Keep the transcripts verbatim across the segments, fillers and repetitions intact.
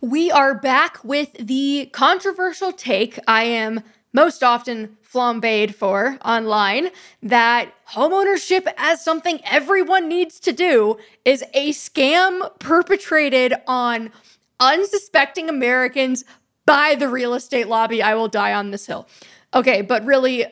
We are back with the controversial take I am most often flambéed for online, that homeownership as something everyone needs to do is a scam perpetrated on unsuspecting Americans by the real estate lobby. I will die on this hill. Okay, but really,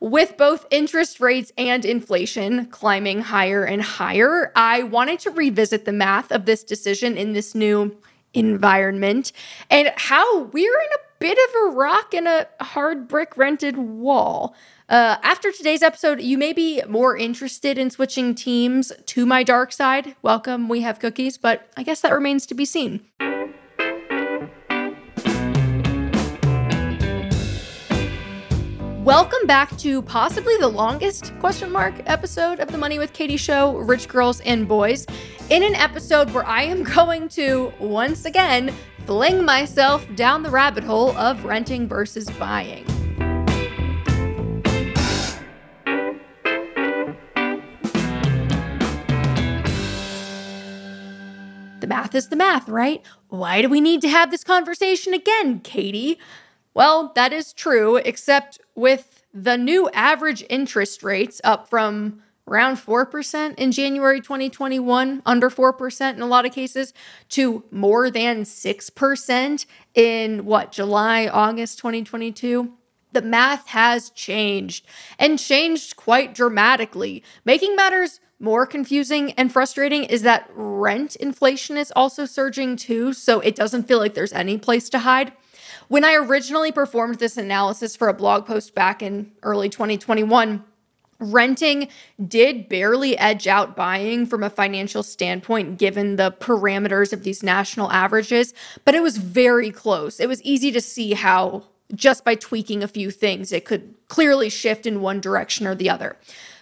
with both interest rates and inflation climbing higher and higher, I wanted to revisit the math of this decision in this new environment and how we're in a bit of a rock in a hard brick rented wall. Uh, after today's episode, you may be more interested in switching teams to my dark side. Welcome, we have cookies, but I guess that remains to be seen. Welcome back to possibly the longest question mark episode of the Money with Katie show, Rich Girls and Boys, in an episode where I am going to, once again, fling myself down the rabbit hole of renting versus buying. The math is the math, right? Why do we need to have this conversation again, Katie? Well, that is true, except with the new average interest rates up from around four percent in January twenty twenty-one, under four percent in a lot of cases, to more than six percent in, what, July, August twenty twenty-two? The math has changed, and changed quite dramatically. Making matters more confusing and frustrating is that rent inflation is also surging too, so it doesn't feel like there's any place to hide. When I originally performed this analysis for a blog post back in early twenty twenty-one, renting did barely edge out buying from a financial standpoint, given the parameters of these national averages, but it was very close. It was easy to see how just by tweaking a few things, it could clearly shift in one direction or the other.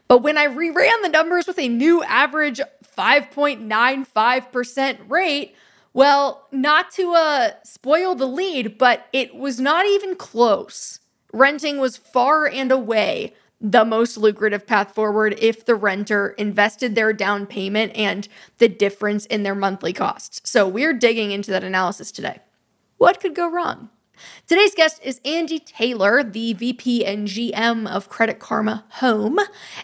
But when I reran the numbers with a new average five point nine five percent rate, well, not to uh, spoil the lead, but it was not even close. Renting was far and away the most lucrative path forward if the renter invested their down payment and the difference in their monthly costs. So we're digging into that analysis today. What could go wrong? Today's guest is Andy Taylor, the V P and G M of Credit Karma Home.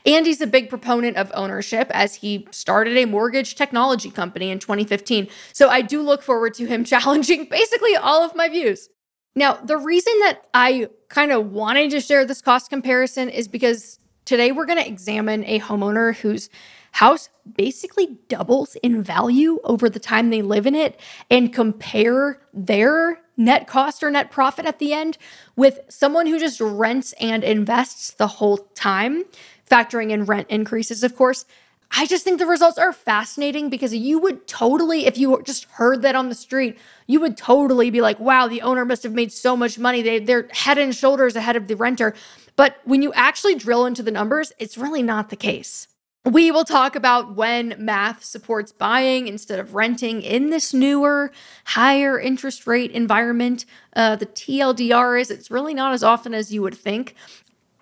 Andy's a big proponent of ownership as he started a mortgage technology company in twenty fifteen. So I do look forward to him challenging basically all of my views. Now, the reason that I kind of wanted to share this cost comparison is because today we're going to examine a homeowner who's house basically doubles in value over the time they live in it and compare their net cost or net profit at the end with someone who just rents and invests the whole time, factoring in rent increases, of course. I just think the results are fascinating because you would totally, if you just heard that on the street, you would totally be like, wow, the owner must have made so much money. They, they're head and shoulders ahead of the renter. But when you actually drill into the numbers, it's really not the case. We will talk about when math supports buying instead of renting in this newer, higher interest rate environment. Uh, the T L D R is, it's really not as often as you would think.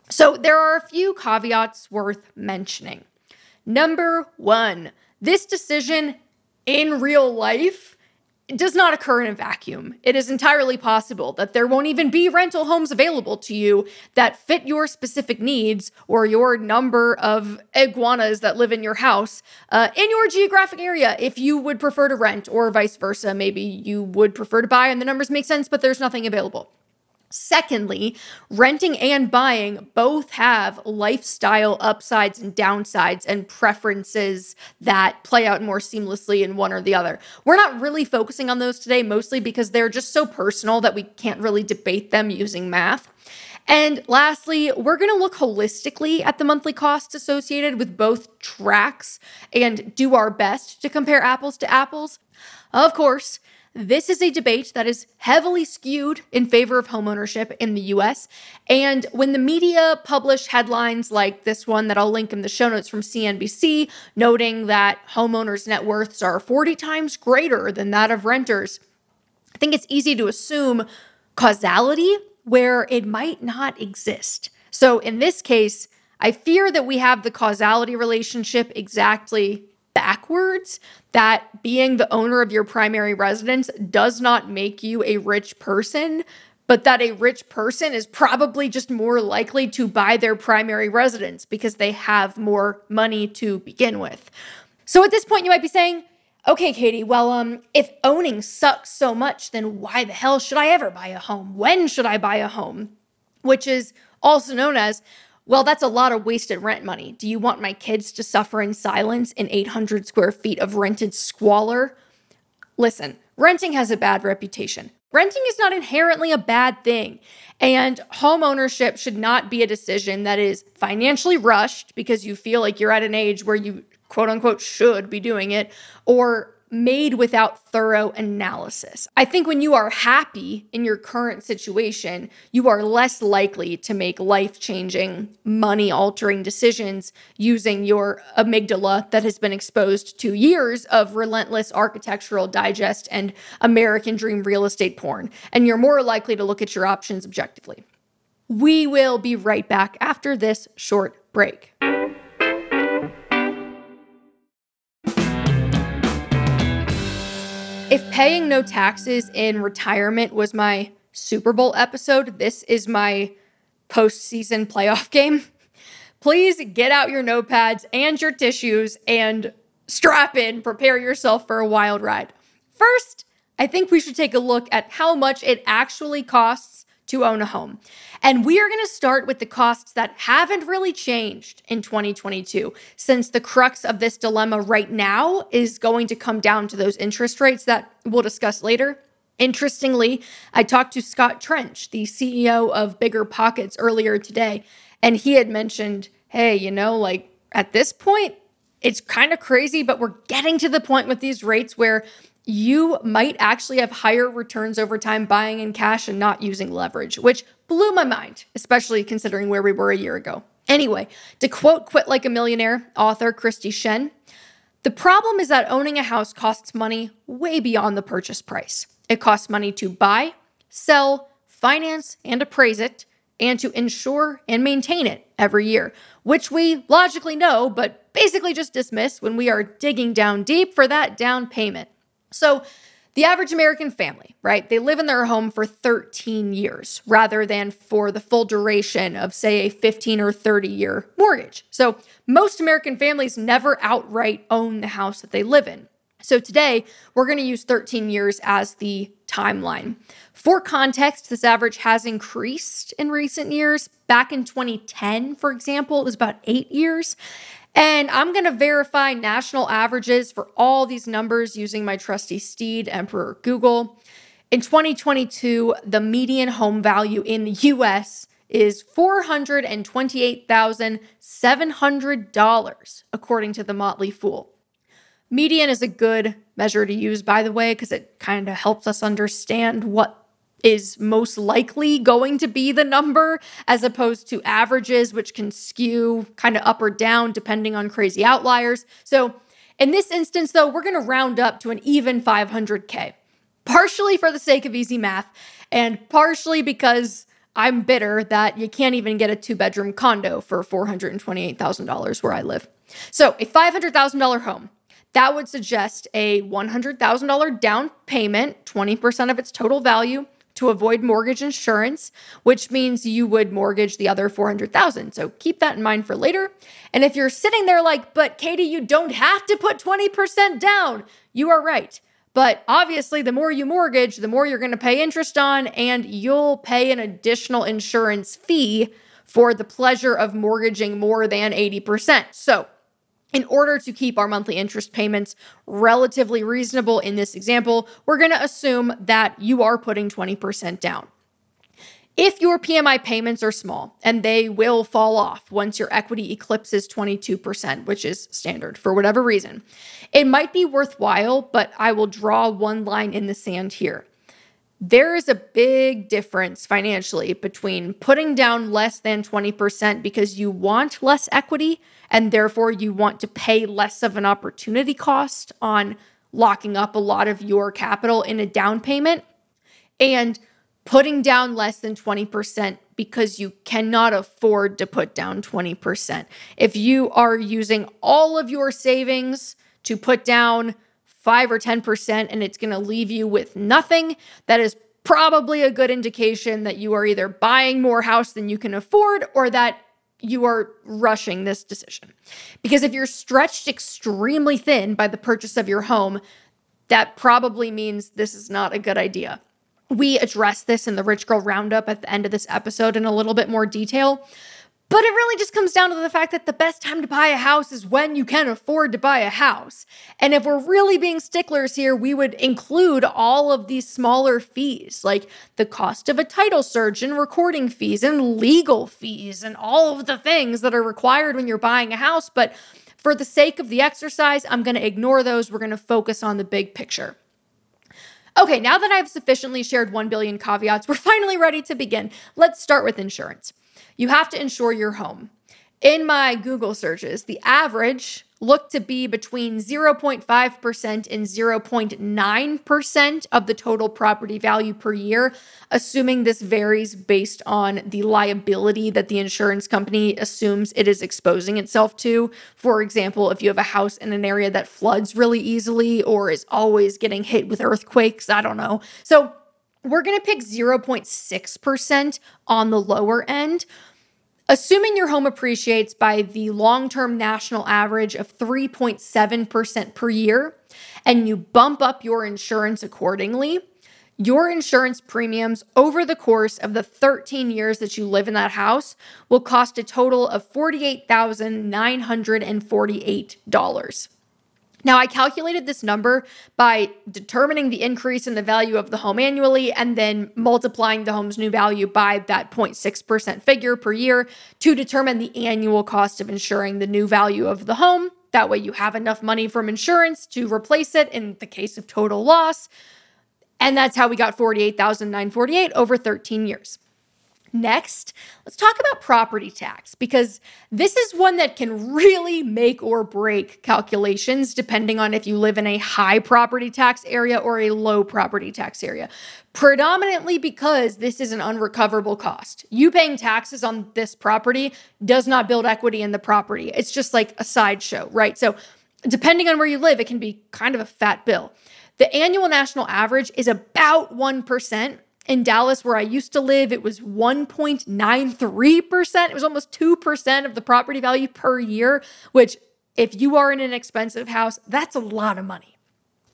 So there are a few caveats worth mentioning. Number one, this decision in real life does not occur in a vacuum. It is entirely possible that there won't even be rental homes available to you that fit your specific needs or your number of iguanas that live in your house uh, in your geographic area if you would prefer to rent or vice versa. Maybe you would prefer to buy and the numbers make sense, but there's nothing available. Secondly, renting and buying both have lifestyle upsides and downsides and preferences that play out more seamlessly in one or the other. We're not really focusing on those today, mostly because they're just so personal that we can't really debate them using math. And lastly, we're going to look holistically at the monthly costs associated with both tracks and do our best to compare apples to apples. Of course, this is a debate that is heavily skewed in favor of homeownership in the U S. And when the media publish headlines like this one that I'll link in the show notes from C N B C, noting that homeowners' net worths are forty times greater than that of renters, I think it's easy to assume causality where it might not exist. So in this case, I fear that we have the causality relationship exactly backwards that being the owner of your primary residence does not make you a rich person, but that a rich person is probably just more likely to buy their primary residence because they have more money to begin with. So at this point, you might be saying, okay, Katie, well, um, if owning sucks so much, then why the hell should I ever buy a home? When should I buy a home? Which is also known as, well, that's a lot of wasted rent money. Do you want my kids to suffer in silence in eight hundred square feet of rented squalor? Listen, renting has a bad reputation. Renting is not inherently a bad thing, and home ownership should not be a decision that is financially rushed because you feel like you're at an age where you, quote unquote, should be doing it, or made without thorough analysis. I think when you are happy in your current situation, you are less likely to make life-changing, money-altering decisions using your amygdala that has been exposed to years of relentless Architectural Digest and American Dream real estate porn, and you're more likely to look at your options objectively. We will be right back after this short break. If paying no taxes in retirement was my Super Bowl episode, this is my postseason playoff game. Please get out your notepads and your tissues and strap in, prepare yourself for a wild ride. First, I think we should take a look at how much it actually costs to own a home. And we are going to start with the costs that haven't really changed in twenty twenty-two, since the crux of this dilemma right now is going to come down to those interest rates that we'll discuss later. Interestingly, I talked to Scott Trench, the C E O of Bigger Pockets, earlier today, and he had mentioned, hey, you know, like at this point, it's kind of crazy, but we're getting to the point with these rates where you might actually have higher returns over time buying in cash and not using leverage, which blew my mind, especially considering where we were a year ago. Anyway, to quote Quit Like a Millionaire author Kristy Shen, the problem is that owning a house costs money way beyond the purchase price. It costs money to buy, sell, finance, and appraise it, and to insure and maintain it every year, which we logically know, but basically just dismiss when we are digging down deep for that down payment. So the average American family, right, they live in their home for thirteen years rather than for the full duration of, say, a fifteen or thirty-year mortgage. So most American families never outright own the house that they live in. So today, we're going to use thirteen years as the timeline. For context, this average has increased in recent years. Back in twenty ten, for example, it was about eight years. And I'm going to verify national averages for all these numbers using my trusty steed, Emperor Google. In twenty twenty-two, the median home value in the U S is four hundred twenty-eight thousand seven hundred dollars, according to The Motley Fool. Median is a good measure to use, by the way, because it kind of helps us understand what is most likely going to be the number, as opposed to averages, which can skew kind of up or down depending on crazy outliers. So in this instance, though, we're going to round up to an even five hundred K, partially for the sake of easy math, and partially because I'm bitter that you can't even get a two-bedroom condo for four hundred twenty-eight thousand dollars where I live. So a five hundred thousand dollars home, that would suggest a one hundred thousand dollars down payment, twenty percent of its total value, to avoid mortgage insurance, which means you would mortgage the other four hundred thousand dollars. So keep that in mind for later. And if you're sitting there like, but Katie, you don't have to put twenty percent down, you are right. But obviously, the more you mortgage, the more you're going to pay interest on, and you'll pay an additional insurance fee for the pleasure of mortgaging more than eighty percent. So in order to keep our monthly interest payments relatively reasonable in this example, we're going to assume that you are putting twenty percent down. If your P M I payments are small, and they will fall off once your equity eclipses twenty-two percent, which is standard for whatever reason, it might be worthwhile, but I will draw one line in the sand here. There is a big difference financially between putting down less than twenty percent because you want less equity and therefore you want to pay less of an opportunity cost on locking up a lot of your capital in a down payment, and putting down less than twenty percent because you cannot afford to put down twenty percent. If you are using all of your savings to put down five or ten percent and it's going to leave you with nothing, that is probably a good indication that you are either buying more house than you can afford or that you are rushing this decision. Because if you're stretched extremely thin by the purchase of your home, that probably means this is not a good idea. We address this in the Rich Girl Roundup at the end of this episode in a little bit more detail, but it really just comes down to the fact that the best time to buy a house is when you can afford to buy a house. And if we're really being sticklers here, we would include all of these smaller fees, like the cost of a title search and recording fees and legal fees and all of the things that are required when you're buying a house. But for the sake of the exercise, I'm going to ignore those. We're going to focus on the big picture. Okay, now that I've sufficiently shared one billion caveats, we're finally ready to begin. Let's start with insurance. You have to insure your home. In my Google searches, the average looked to be between zero point five percent and zero point nine percent of the total property value per year, assuming this varies based on the liability that the insurance company assumes it is exposing itself to. For example, if you have a house in an area that floods really easily or is always getting hit with earthquakes, I don't know. So we're going to pick zero point six percent on the lower end. Assuming your home appreciates by the long-term national average of three point seven percent per year, and you bump up your insurance accordingly, your insurance premiums over the course of the thirteen years that you live in that house will cost a total of forty-eight thousand nine hundred forty-eight dollars. Now, I calculated this number by determining the increase in the value of the home annually and then multiplying the home's new value by that zero point six percent figure per year to determine the annual cost of insuring the new value of the home. That way you have enough money from insurance to replace it in the case of total loss. And that's how we got forty-eight thousand nine hundred forty-eight dollars over thirteen years. Next, let's talk about property tax, because this is one that can really make or break calculations depending on if you live in a high property tax area or a low property tax area, predominantly because this is an unrecoverable cost. You paying taxes on this property does not build equity in the property. It's just like a sideshow, right? So depending on where you live, it can be kind of a fat bill. The annual national average is about one percent. In Dallas, where I used to live, it was one point nine three percent. It was almost two percent of the property value per year, which if you are in an expensive house, that's a lot of money.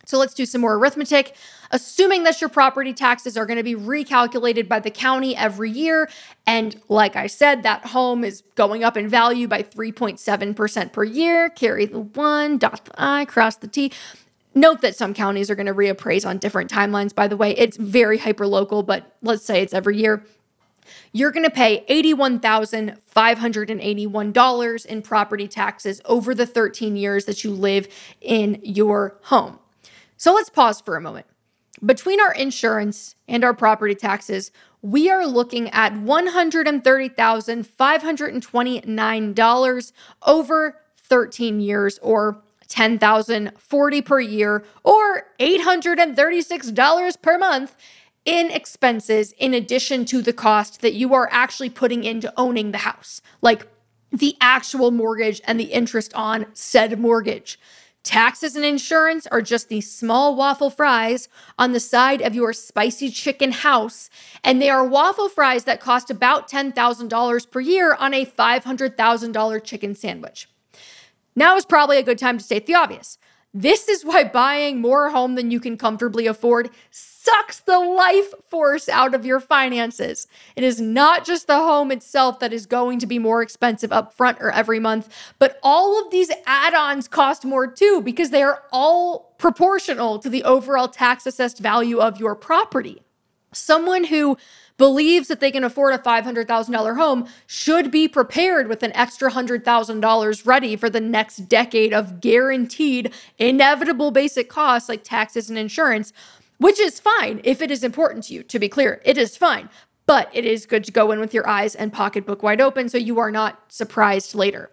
So let's do some more arithmetic. Assuming that your property taxes are going to be recalculated by the county every year, and like I said, that home is going up in value by three point seven percent per year. Carry the one, dot the I, cross the T. Note that some counties are going to reappraise on different timelines, by the way. It's very hyperlocal, but let's say it's every year. You're going to pay eighty-one thousand five hundred eighty-one dollars in property taxes over the thirteen years that you live in your home. So let's pause for a moment. Between our insurance and our property taxes, we are looking at one hundred thirty thousand five hundred twenty-nine dollars over thirteen years, or ten thousand forty dollars per year, or eight hundred thirty-six dollars per month in expenses, in addition to the cost that you are actually putting into owning the house, like the actual mortgage and the interest on said mortgage. Taxes and insurance are just the small waffle fries on the side of your spicy chicken house, and they are waffle fries that cost about ten thousand dollars per year on a five hundred thousand dollars chicken sandwich. Now is probably a good time to state the obvious. This is why buying more home than you can comfortably afford sucks the life force out of your finances. It is not just the home itself that is going to be more expensive up front or every month, but all of these add-ons cost more too, because they are all proportional to the overall tax-assessed value of your property. Someone who believes that they can afford a five hundred thousand dollars home should be prepared with an extra one hundred thousand dollars ready for the next decade of guaranteed, inevitable basic costs like taxes and insurance, which is fine if it is important to you. To be clear, it is fine, but it is good to go in with your eyes and pocketbook wide open so you are not surprised later.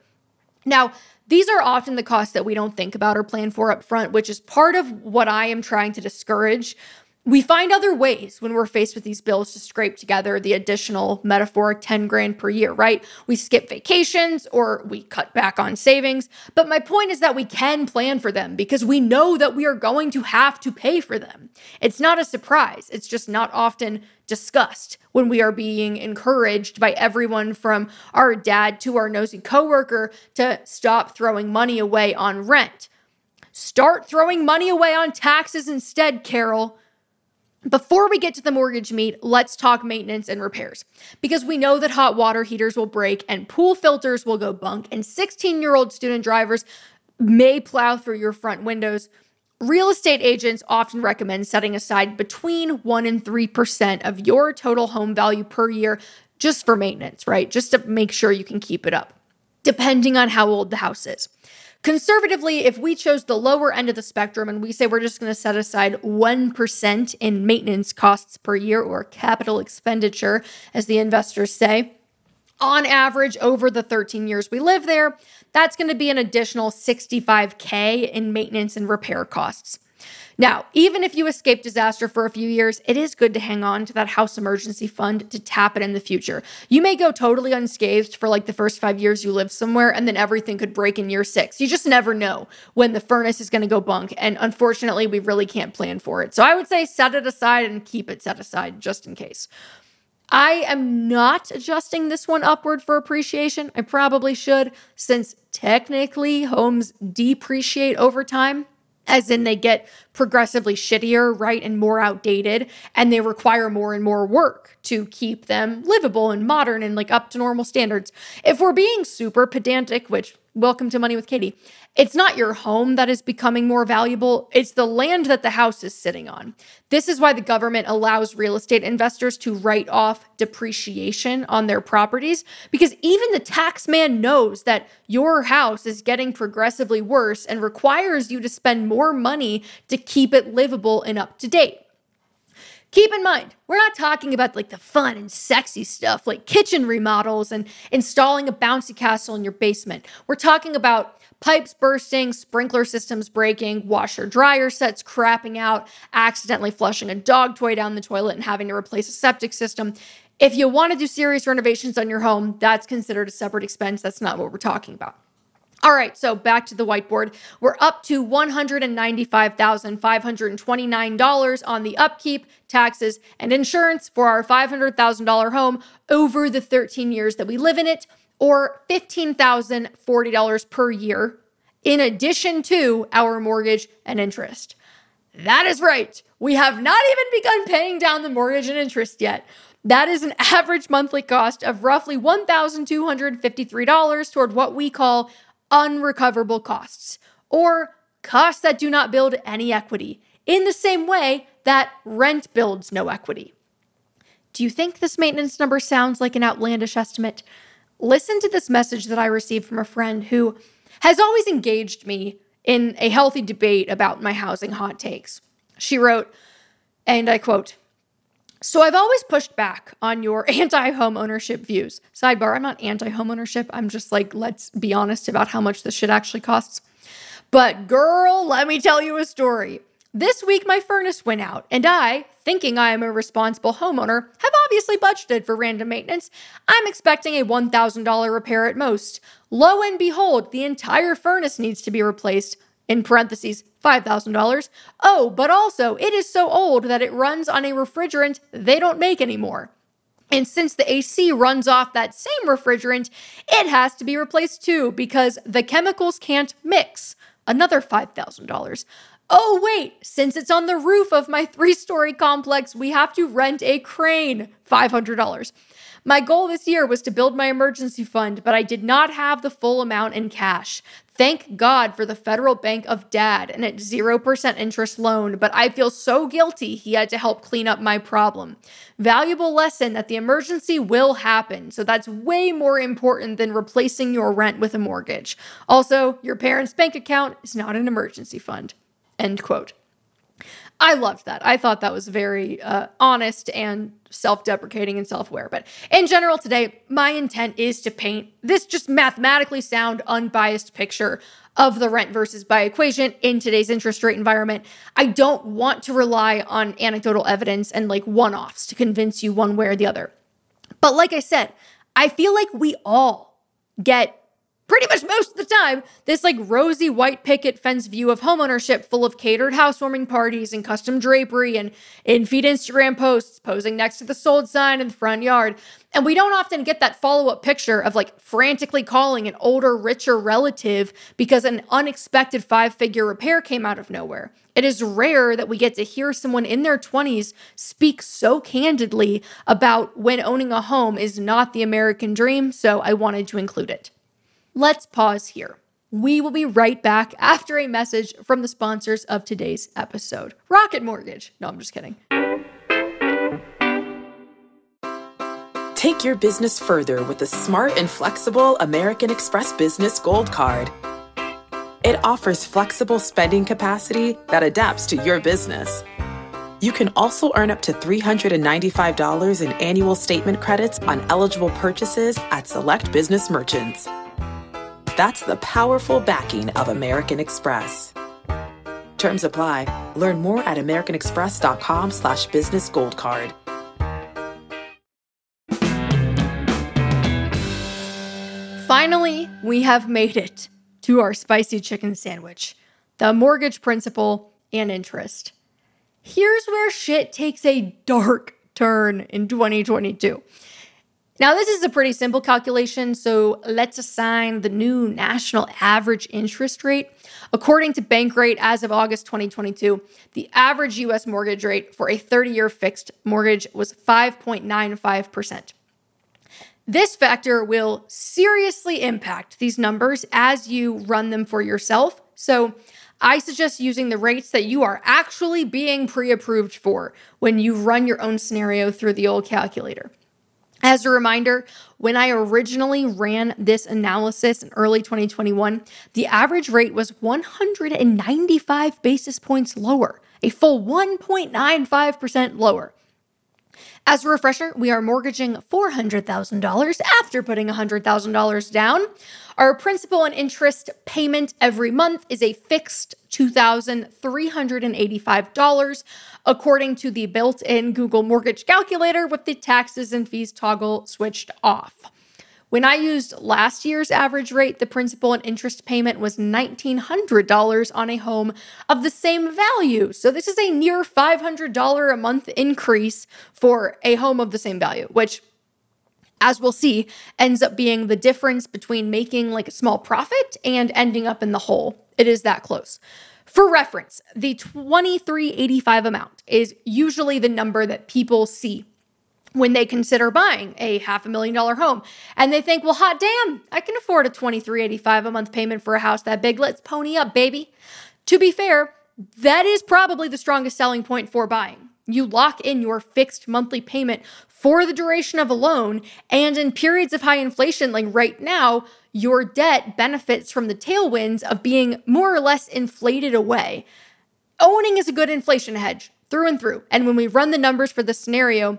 Now, these are often the costs that we don't think about or plan for up front, which is part of what I am trying to discourage We find other ways when we're faced with these bills to scrape together the additional metaphoric ten grand per year, right? We skip vacations or we cut back on savings. But my point is that we can plan for them because we know that we are going to have to pay for them. It's not a surprise. It's just not often discussed when we are being encouraged by everyone from our dad to our nosy coworker to stop throwing money away on rent. Start throwing money away on taxes instead, Carol. Before we get to the mortgage meet, let's talk maintenance and repairs, because we know that hot water heaters will break and pool filters will go bunk and sixteen-year-old student drivers may plow through your front windows. Real estate agents often recommend setting aside between one and three percent of your total home value per year just for maintenance, right? Just to make sure you can keep it up, depending on how old the house is. Conservatively, if we chose the lower end of the spectrum and we say we're just going to set aside one percent in maintenance costs per year, or capital expenditure, as the investors say, on average over the thirteen years we live there, that's going to be an additional sixty-five thousand dollars in maintenance and repair costs. Now, even if you escape disaster for a few years, it is good to hang on to that house emergency fund to tap it in the future. You may go totally unscathed for like the first five years you live somewhere, and then everything could break in year six. You just never know when the furnace is going to go bunk, and unfortunately, we really can't plan for it. So I would say set it aside and keep it set aside just in case. I am not adjusting this one upward for appreciation. I probably should, since technically homes depreciate over time, as in they get progressively shittier, right, and more outdated, and they require more and more work to keep them livable and modern and like up to normal standards. If we're being super pedantic, which, welcome to Money with Katie, it's not your home that is becoming more valuable, it's the land that the house is sitting on. This is why the government allows real estate investors to write off depreciation on their properties, because even the tax man knows that your house is getting progressively worse and requires you to spend more money to keep it livable and up to date. Keep in mind, we're not talking about like the fun and sexy stuff like kitchen remodels and installing a bouncy castle in your basement. We're talking about pipes bursting, sprinkler systems breaking, washer dryer sets crapping out, accidentally flushing a dog toy down the toilet and having to replace a septic system. If you want to do serious renovations on your home, that's considered a separate expense. That's not what we're talking about. All right, so back to the whiteboard. We're up to one hundred ninety-five thousand five hundred twenty-nine dollars on the upkeep, taxes, and insurance for our five hundred thousand dollars home over the thirteen years that we live in it, or fifteen thousand forty dollars per year, in addition to our mortgage and interest. That is right. We have not even begun paying down the mortgage and interest yet. That is an average monthly cost of roughly one thousand two hundred fifty-three dollars toward what we call unrecoverable costs, or costs that do not build any equity, in the same way that rent builds no equity. Do you think this maintenance number sounds like an outlandish estimate? Listen to this message that I received from a friend who has always engaged me in a healthy debate about my housing hot takes. She wrote, and I quote, "So I've always pushed back on your anti-home ownership views." Sidebar, I'm not anti-home ownership. I'm just like, let's be honest about how much this shit actually costs. "But girl, let me tell you a story. This week, my furnace went out, and I, thinking I am a responsible homeowner, have obviously budgeted for random maintenance. I'm expecting a one thousand dollars repair at most. Lo and behold, the entire furnace needs to be replaced. In parentheses, five thousand dollars. Oh, but also, it is so old that it runs on a refrigerant they don't make anymore. And since the A C runs off that same refrigerant, it has to be replaced too because the chemicals can't mix. Another five thousand dollars. Oh, wait, since it's on the roof of my three-story complex, we have to rent a crane. five hundred dollars. My goal this year was to build my emergency fund, but I did not have the full amount in cash. Thank God for the Federal Bank of Dad and its zero percent interest loan, but I feel so guilty he had to help clean up my problem. Valuable lesson that the emergency will happen, so that's way more important than replacing your rent with a mortgage. Also, your parents' bank account is not an emergency fund." End quote. I loved that. I thought that was very uh, honest and self-deprecating and self-aware. But in general today, my intent is to paint this just mathematically sound, unbiased picture of the rent versus buy equation in today's interest rate environment. I don't want to rely on anecdotal evidence and like one-offs to convince you one way or the other. But like I said, I feel like we all get pretty much most of the time this like rosy white picket fence view of homeownership full of catered housewarming parties and custom drapery and in-feed Instagram posts posing next to the sold sign in the front yard. And we don't often get that follow-up picture of like frantically calling an older, richer relative because an unexpected five-figure repair came out of nowhere. It is rare that we get to hear someone in their twenties speak so candidly about when owning a home is not the American dream, so I wanted to include it. Let's pause here. We will be right back after a message from the sponsors of today's episode. Rocket Mortgage. No, I'm just kidding. Take your business further with the smart and flexible American Express Business Gold Card. It offers flexible spending capacity that adapts to your business. You can also earn up to three hundred ninety-five dollars in annual statement credits on eligible purchases at select business merchants. That's the powerful backing of American Express. Terms apply. Learn more at americanexpress.com slash business gold card. Finally, we have made it to our spicy chicken sandwich, the mortgage principal and interest. Here's where shit takes a dark turn in twenty twenty-two. Now, this is a pretty simple calculation, so let's assign the new national average interest rate. According to Bankrate, as of August twenty twenty-two, the average U S mortgage rate for a thirty-year fixed mortgage was five point nine five percent. This factor will seriously impact these numbers as you run them for yourself, so I suggest using the rates that you are actually being pre-approved for when you run your own scenario through the old calculator. As a reminder, when I originally ran this analysis in early twenty twenty-one, the average rate was one hundred ninety-five basis points lower, a full one point nine five percent lower. As a refresher, we are mortgaging four hundred thousand dollars after putting one hundred thousand dollars down. Our principal and interest payment every month is a fixed two thousand three hundred eighty-five dollars according to the built-in Google mortgage calculator with the taxes and fees toggle switched off. When I used last year's average rate, the principal and interest payment was one thousand nine hundred dollars on a home of the same value. So this is a near five hundred dollars a month increase for a home of the same value, which, as we'll see, ends up being the difference between making like a small profit and ending up in the hole. It is that close. For reference, the two thousand three hundred eighty-five dollars amount is usually the number that people see when they consider buying a half a million dollar home and they think, well, hot damn, I can afford a two thousand three hundred eighty-five dollars a month payment for a house that big. Let's pony up, baby. To be fair, that is probably the strongest selling point for buying. You lock in your fixed monthly payment for the duration of a loan, and in periods of high inflation like right now, your debt benefits from the tailwinds of being more or less inflated away. Owning is a good inflation hedge through and through, and when we run the numbers for this scenario,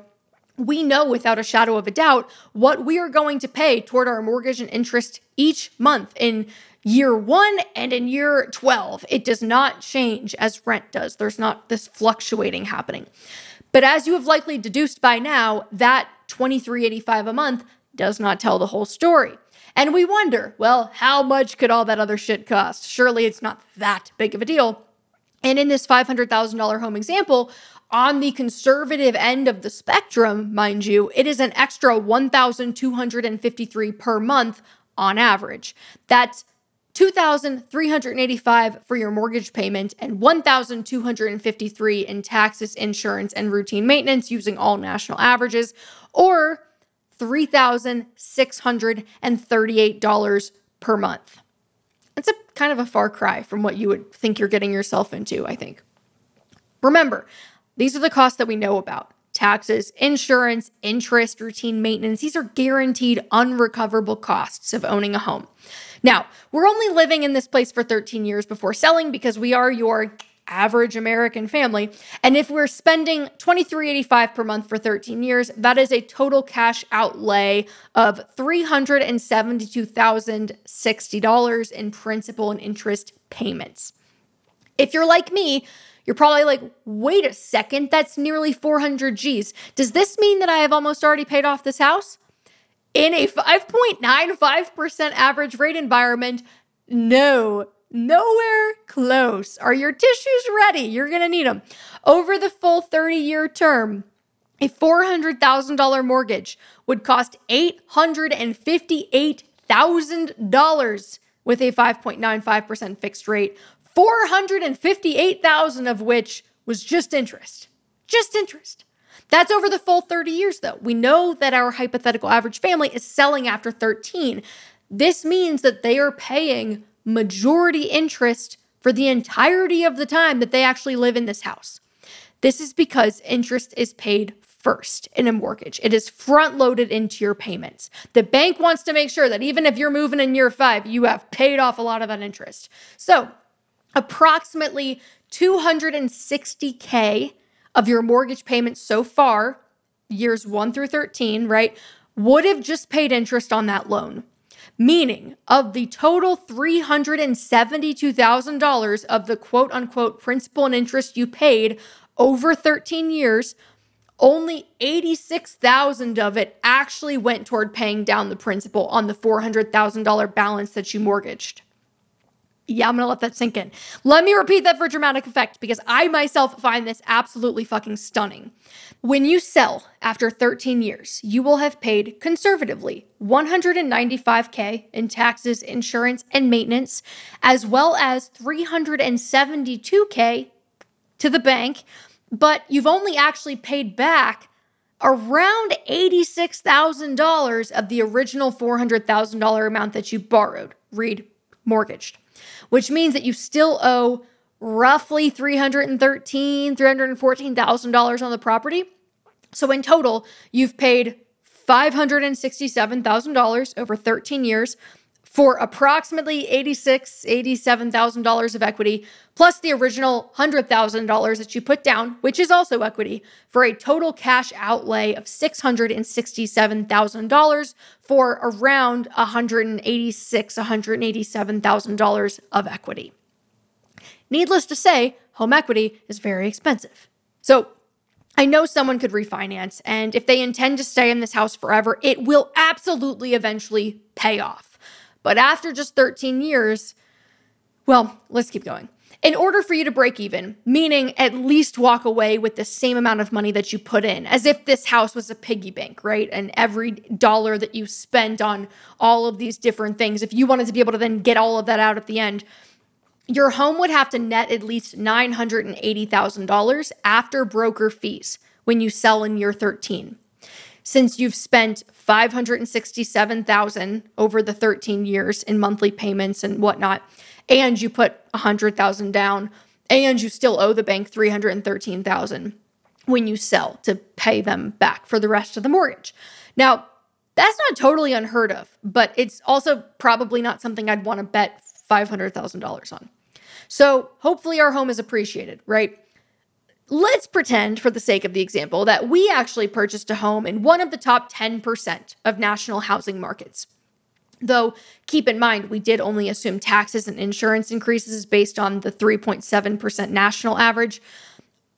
we know without a shadow of a doubt what we are going to pay toward our mortgage and interest each month in year one and in year twelve. It does not change as rent does. There's not this fluctuating happening. But as you have likely deduced by now, that two thousand three hundred eighty-five dollars a month does not tell the whole story. And we wonder, well, how much could all that other shit cost? Surely it's not that big of a deal. And in this five hundred thousand dollars home example, on the conservative end of the spectrum, mind you, it is an extra one thousand two hundred fifty-three dollars per month on average. That's two thousand three hundred eighty-five dollars for your mortgage payment and one thousand two hundred fifty-three dollars in taxes, insurance, and routine maintenance using all national averages, or three thousand six hundred thirty-eight dollars per month. That's a kind of a far cry from what you would think you're getting yourself into, I think. Remember, these are the costs that we know about. Taxes, insurance, interest, routine maintenance. These are guaranteed unrecoverable costs of owning a home. Now, we're only living in this place for thirteen years before selling because we are your average American family. And if we're spending twenty-three dollars and eighty-five cents per month for thirteen years, that is a total cash outlay of three hundred seventy-two thousand sixty dollars in principal and interest payments. If you're like me, you're probably like, wait a second, that's nearly four hundred G's. Does this mean that I have almost already paid off this house? In a five point nine five percent average rate environment, no, nowhere close. Are your tissues ready? You're going to need them. Over the full thirty-year term, a four hundred thousand dollars mortgage would cost eight hundred fifty-eight thousand dollars with a five point nine five percent fixed rate, four hundred fifty-eight thousand dollars of which was just interest, just interest. That's over the full thirty years, though. We know that our hypothetical average family is selling after thirteen. This means that they are paying majority interest for the entirety of the time that they actually live in this house. This is because interest is paid first in a mortgage. It is front-loaded into your payments. The bank wants to make sure that even if you're moving in year five, you have paid off a lot of that interest. So approximately two hundred sixty thousand dollars of your mortgage payments so far, years one through thirteen, right, would have just paid interest on that loan. Meaning, of the total three hundred seventy-two thousand dollars of the quote-unquote principal and interest you paid over thirteen years, only eighty-six thousand dollars of it actually went toward paying down the principal on the four hundred thousand dollars balance that you mortgaged. Yeah, I'm going to let that sink in. Let me repeat that for dramatic effect because I myself find this absolutely fucking stunning. When you sell after thirteen years, you will have paid conservatively one hundred ninety-five thousand dollars in taxes, insurance, and maintenance, as well as three hundred seventy-two thousand dollars to the bank, but you've only actually paid back around eighty-six thousand dollars of the original four hundred thousand dollars amount that you borrowed, read mortgaged, which means that you still owe roughly three hundred thirteen thousand dollars, three hundred fourteen thousand dollars on the property. So in total, you've paid five hundred sixty-seven thousand dollars over thirteen years for approximately eighty-six thousand, eighty-seven thousand dollars of equity, plus the original one hundred thousand dollars that you put down, which is also equity, for a total cash outlay of six hundred sixty-seven thousand dollars for around one hundred eighty-six thousand, one hundred eighty-seven thousand dollars of equity. Needless to say, home equity is very expensive. So I know someone could refinance, and if they intend to stay in this house forever, it will absolutely eventually pay off. But after just thirteen years, well, let's keep going. In order for you to break even, meaning at least walk away with the same amount of money that you put in, as if this house was a piggy bank, right? And every dollar that you spend on all of these different things, if you wanted to be able to then get all of that out at the end, your home would have to net at least nine hundred eighty thousand dollars after broker fees when you sell in year thirteen. Since you've spent five hundred sixty-seven thousand dollars over the thirteen years in monthly payments and whatnot, and you put one hundred thousand dollars down, and you still owe the bank three hundred thirteen thousand dollars when you sell to pay them back for the rest of the mortgage. Now, that's not totally unheard of, but it's also probably not something I'd want to bet five hundred thousand dollars on. So hopefully our home is appreciated, right? Let's pretend, for the sake of the example, that we actually purchased a home in one of the top ten percent of national housing markets. Though, keep in mind, we did only assume taxes and insurance increases based on the three point seven percent national average.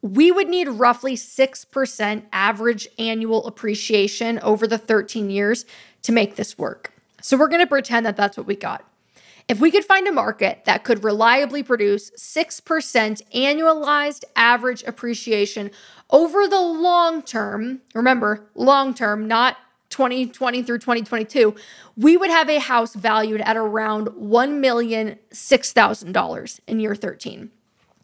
We would need roughly six percent average annual appreciation over the thirteen years to make this work. So we're going to pretend that that's what we got. If we could find a market that could reliably produce six percent annualized average appreciation over the long term, remember, long term, not twenty twenty through twenty twenty-two, we would have a house valued at around one million six thousand dollars in year thirteen.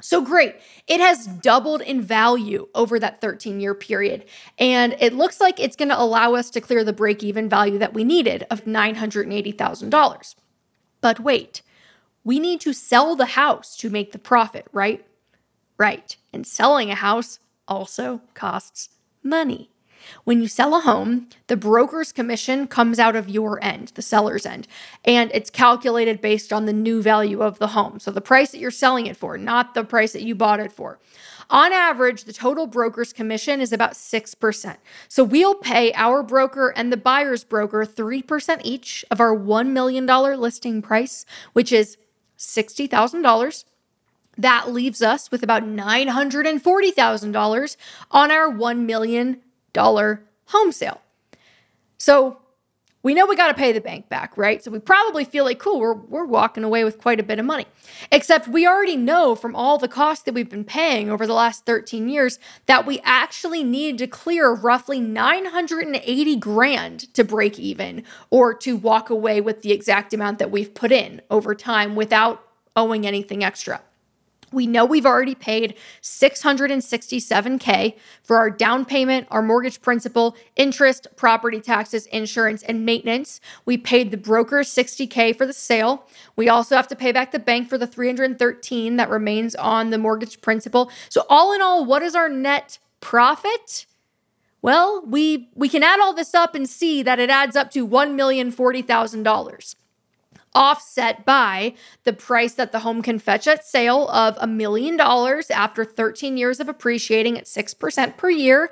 So great, it has doubled in value over that thirteen-year period, and it looks like it's going to allow us to clear the break-even value that we needed of nine hundred eighty thousand dollars. But wait, we need to sell the house to make the profit, right? Right. And selling a house also costs money. When you sell a home, the broker's commission comes out of your end, the seller's end, and it's calculated based on the new value of the home. So the price that you're selling it for, not the price that you bought it for. On average, the total broker's commission is about six percent. So we'll pay our broker and the buyer's broker three percent each of our one million dollars listing price, which is sixty thousand dollars. That leaves us with about nine hundred forty thousand dollars on our one million dollars home sale. So we know we got to pay the bank back, right? So we probably feel like, cool, we're, we're walking away with quite a bit of money. Except we already know from all the costs that we've been paying over the last thirteen years that we actually need to clear roughly nine hundred eighty grand to break even or to walk away with the exact amount that we've put in over time without owing anything extra. We know we've already paid six hundred sixty-seven thousand dollars for our down payment, our mortgage principal, interest, property taxes, insurance, and maintenance. We paid the broker sixty thousand dollars for the sale. We also have to pay back the bank for the three hundred thirteen thousand dollars that remains on the mortgage principal. So all in all, what is our net profit? Well, we we can add all this up and see that it adds up to one million forty thousand dollars. Offset by the price that the home can fetch at sale of a million dollars after thirteen years of appreciating at six percent per year.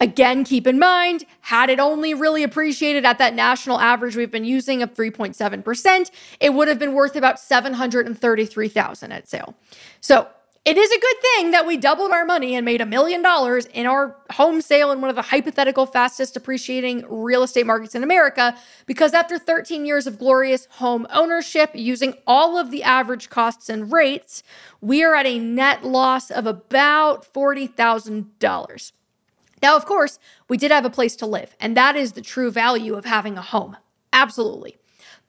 Again, keep in mind, had it only really appreciated at that national average we've been using of three point seven percent, it would have been worth about seven hundred thirty-three thousand dollars at sale. So it is a good thing that we doubled our money and made a million dollars in our home sale in one of the hypothetical fastest appreciating real estate markets in America, because after thirteen years of glorious home ownership, using all of the average costs and rates, we are at a net loss of about forty thousand dollars. Now, of course, we did have a place to live, and that is the true value of having a home. Absolutely.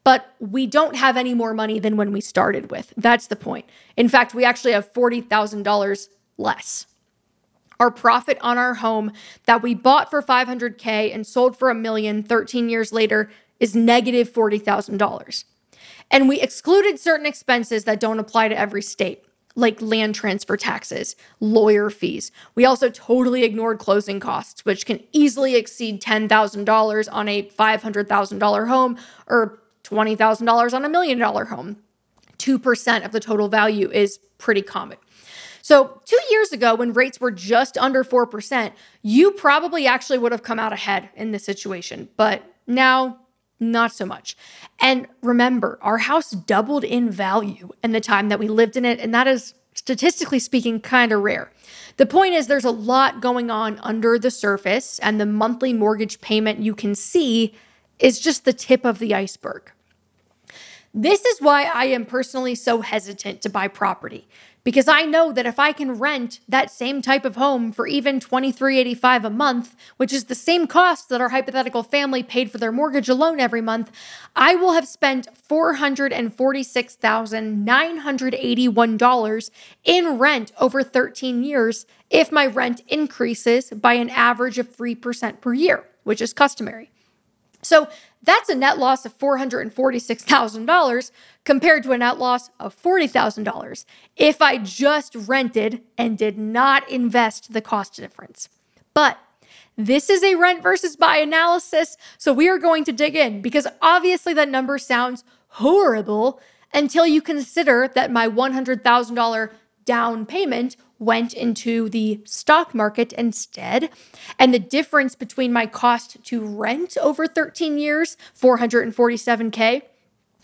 But we don't have any more money than when we started with. That's the point. In fact, we actually have forty thousand dollars less. Our profit on our home that we bought for five hundred thousand and sold for a million thirteen years later is negative forty thousand dollars. And we excluded certain expenses that don't apply to every state, like land transfer taxes, lawyer fees. We also totally ignored closing costs, which can easily exceed ten thousand dollars on a five hundred thousand dollars home or twenty thousand dollars on a million dollar home. two percent of the total value is pretty common. So two years ago, when rates were just under four percent, you probably actually would have come out ahead in this situation, but now not so much. And remember, our house doubled in value in the time that we lived in it, and that is, statistically speaking, kind of rare. The point is there's a lot going on under the surface, and the monthly mortgage payment you can see is just the tip of the iceberg. This is why I am personally so hesitant to buy property, because I know that if I can rent that same type of home for even twenty-three dollars and eighty-five cents a month, which is the same cost that our hypothetical family paid for their mortgage alone every month, I will have spent four hundred forty-six thousand nine hundred eighty-one dollars in rent over thirteen years if my rent increases by an average of three percent per year, which is customary. So that's a net loss of four hundred forty-six thousand dollars compared to a net loss of forty thousand dollars if I just rented and did not invest the cost difference. But this is a rent versus buy analysis, so we are going to dig in because obviously that number sounds horrible until you consider that my one hundred thousand dollars down payment went into the stock market instead. And the difference between my cost to rent over thirteen years, four hundred forty-seven thousand,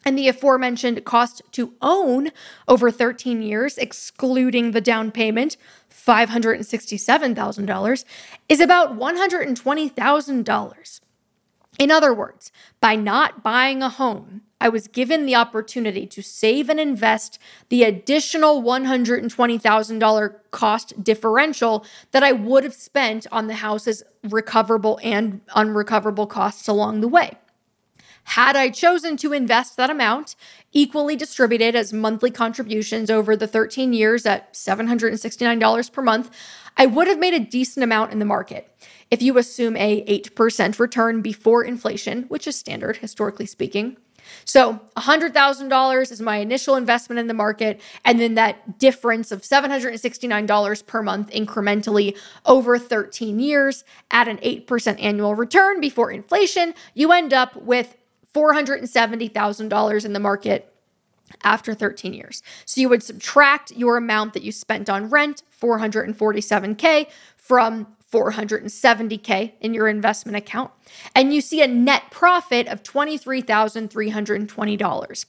and the aforementioned cost to own over thirteen years, excluding the down payment, five hundred sixty-seven thousand dollars, is about one hundred twenty thousand dollars. In other words, by not buying a home, I was given the opportunity to save and invest the additional one hundred twenty thousand dollars cost differential that I would have spent on the house's recoverable and unrecoverable costs along the way. Had I chosen to invest that amount, equally distributed as monthly contributions over the thirteen years at seven hundred sixty-nine dollars per month, I would have made a decent amount in the market. If you assume a eight percent return before inflation, which is standard historically speaking, So one hundred thousand dollars is my initial investment in the market, and then that difference of seven hundred sixty-nine dollars per month incrementally over thirteen years at an eight percent annual return before inflation, you end up with four hundred seventy thousand dollars in the market after thirteen years. So you would subtract your amount that you spent on rent, four hundred forty-seven thousand, from four hundred seventy thousand in your investment account, and you see a net profit of twenty-three thousand three hundred twenty dollars,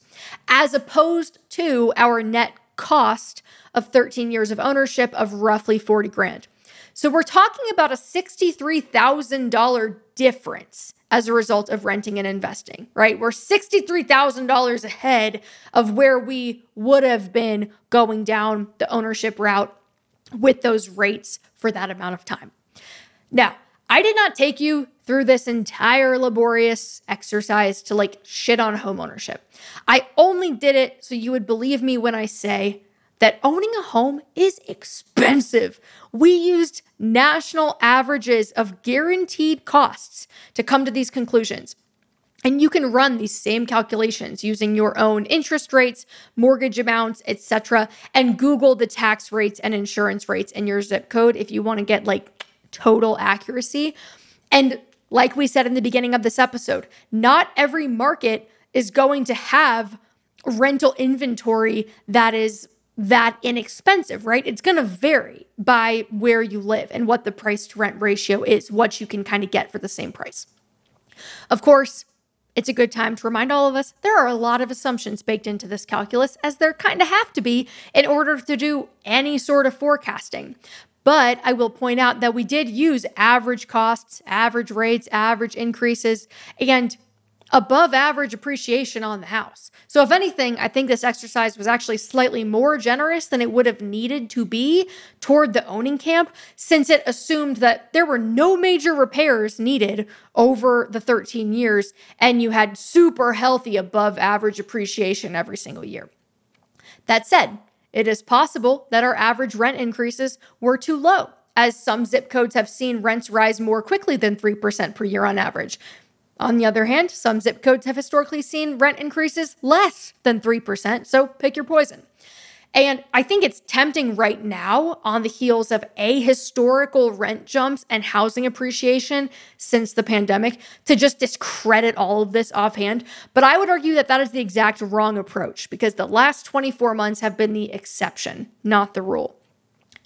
as opposed to our net cost of thirteen years of ownership of roughly forty grand. So we're talking about a sixty-three thousand dollars difference as a result of renting and investing, right? We're sixty-three thousand dollars ahead of where we would have been going down the ownership route with those rates for that amount of time. Now, I did not take you through this entire laborious exercise to like shit on homeownership. I only did it so you would believe me when I say that owning a home is expensive. We used national averages of guaranteed costs to come to these conclusions. And you can run these same calculations using your own interest rates, mortgage amounts, et cetera, and Google the tax rates and insurance rates in your zip code if you want to get like total accuracy. And like we said in the beginning of this episode, not every market is going to have rental inventory that is that inexpensive, right? It's going to vary by where you live and what the price to rent ratio is, what you can kind of get for the same price. Of course, it's a good time to remind all of us there are a lot of assumptions baked into this calculus, as there kind of have to be in order to do any sort of forecasting. But I will point out that we did use average costs, average rates, average increases, and above average appreciation on the house. So if anything, I think this exercise was actually slightly more generous than it would have needed to be toward the owning camp, since it assumed that there were no major repairs needed over the thirteen years, and you had super healthy above average appreciation every single year. That said, it is possible that our average rent increases were too low, as some zip codes have seen rents rise more quickly than three percent per year on average. On the other hand, some zip codes have historically seen rent increases less than three percent, so pick your poison. And I think it's tempting right now, on the heels of ahistorical rent jumps and housing appreciation since the pandemic, to just discredit all of this offhand. But I would argue that that is the exact wrong approach, because the last twenty-four months have been the exception, not the rule.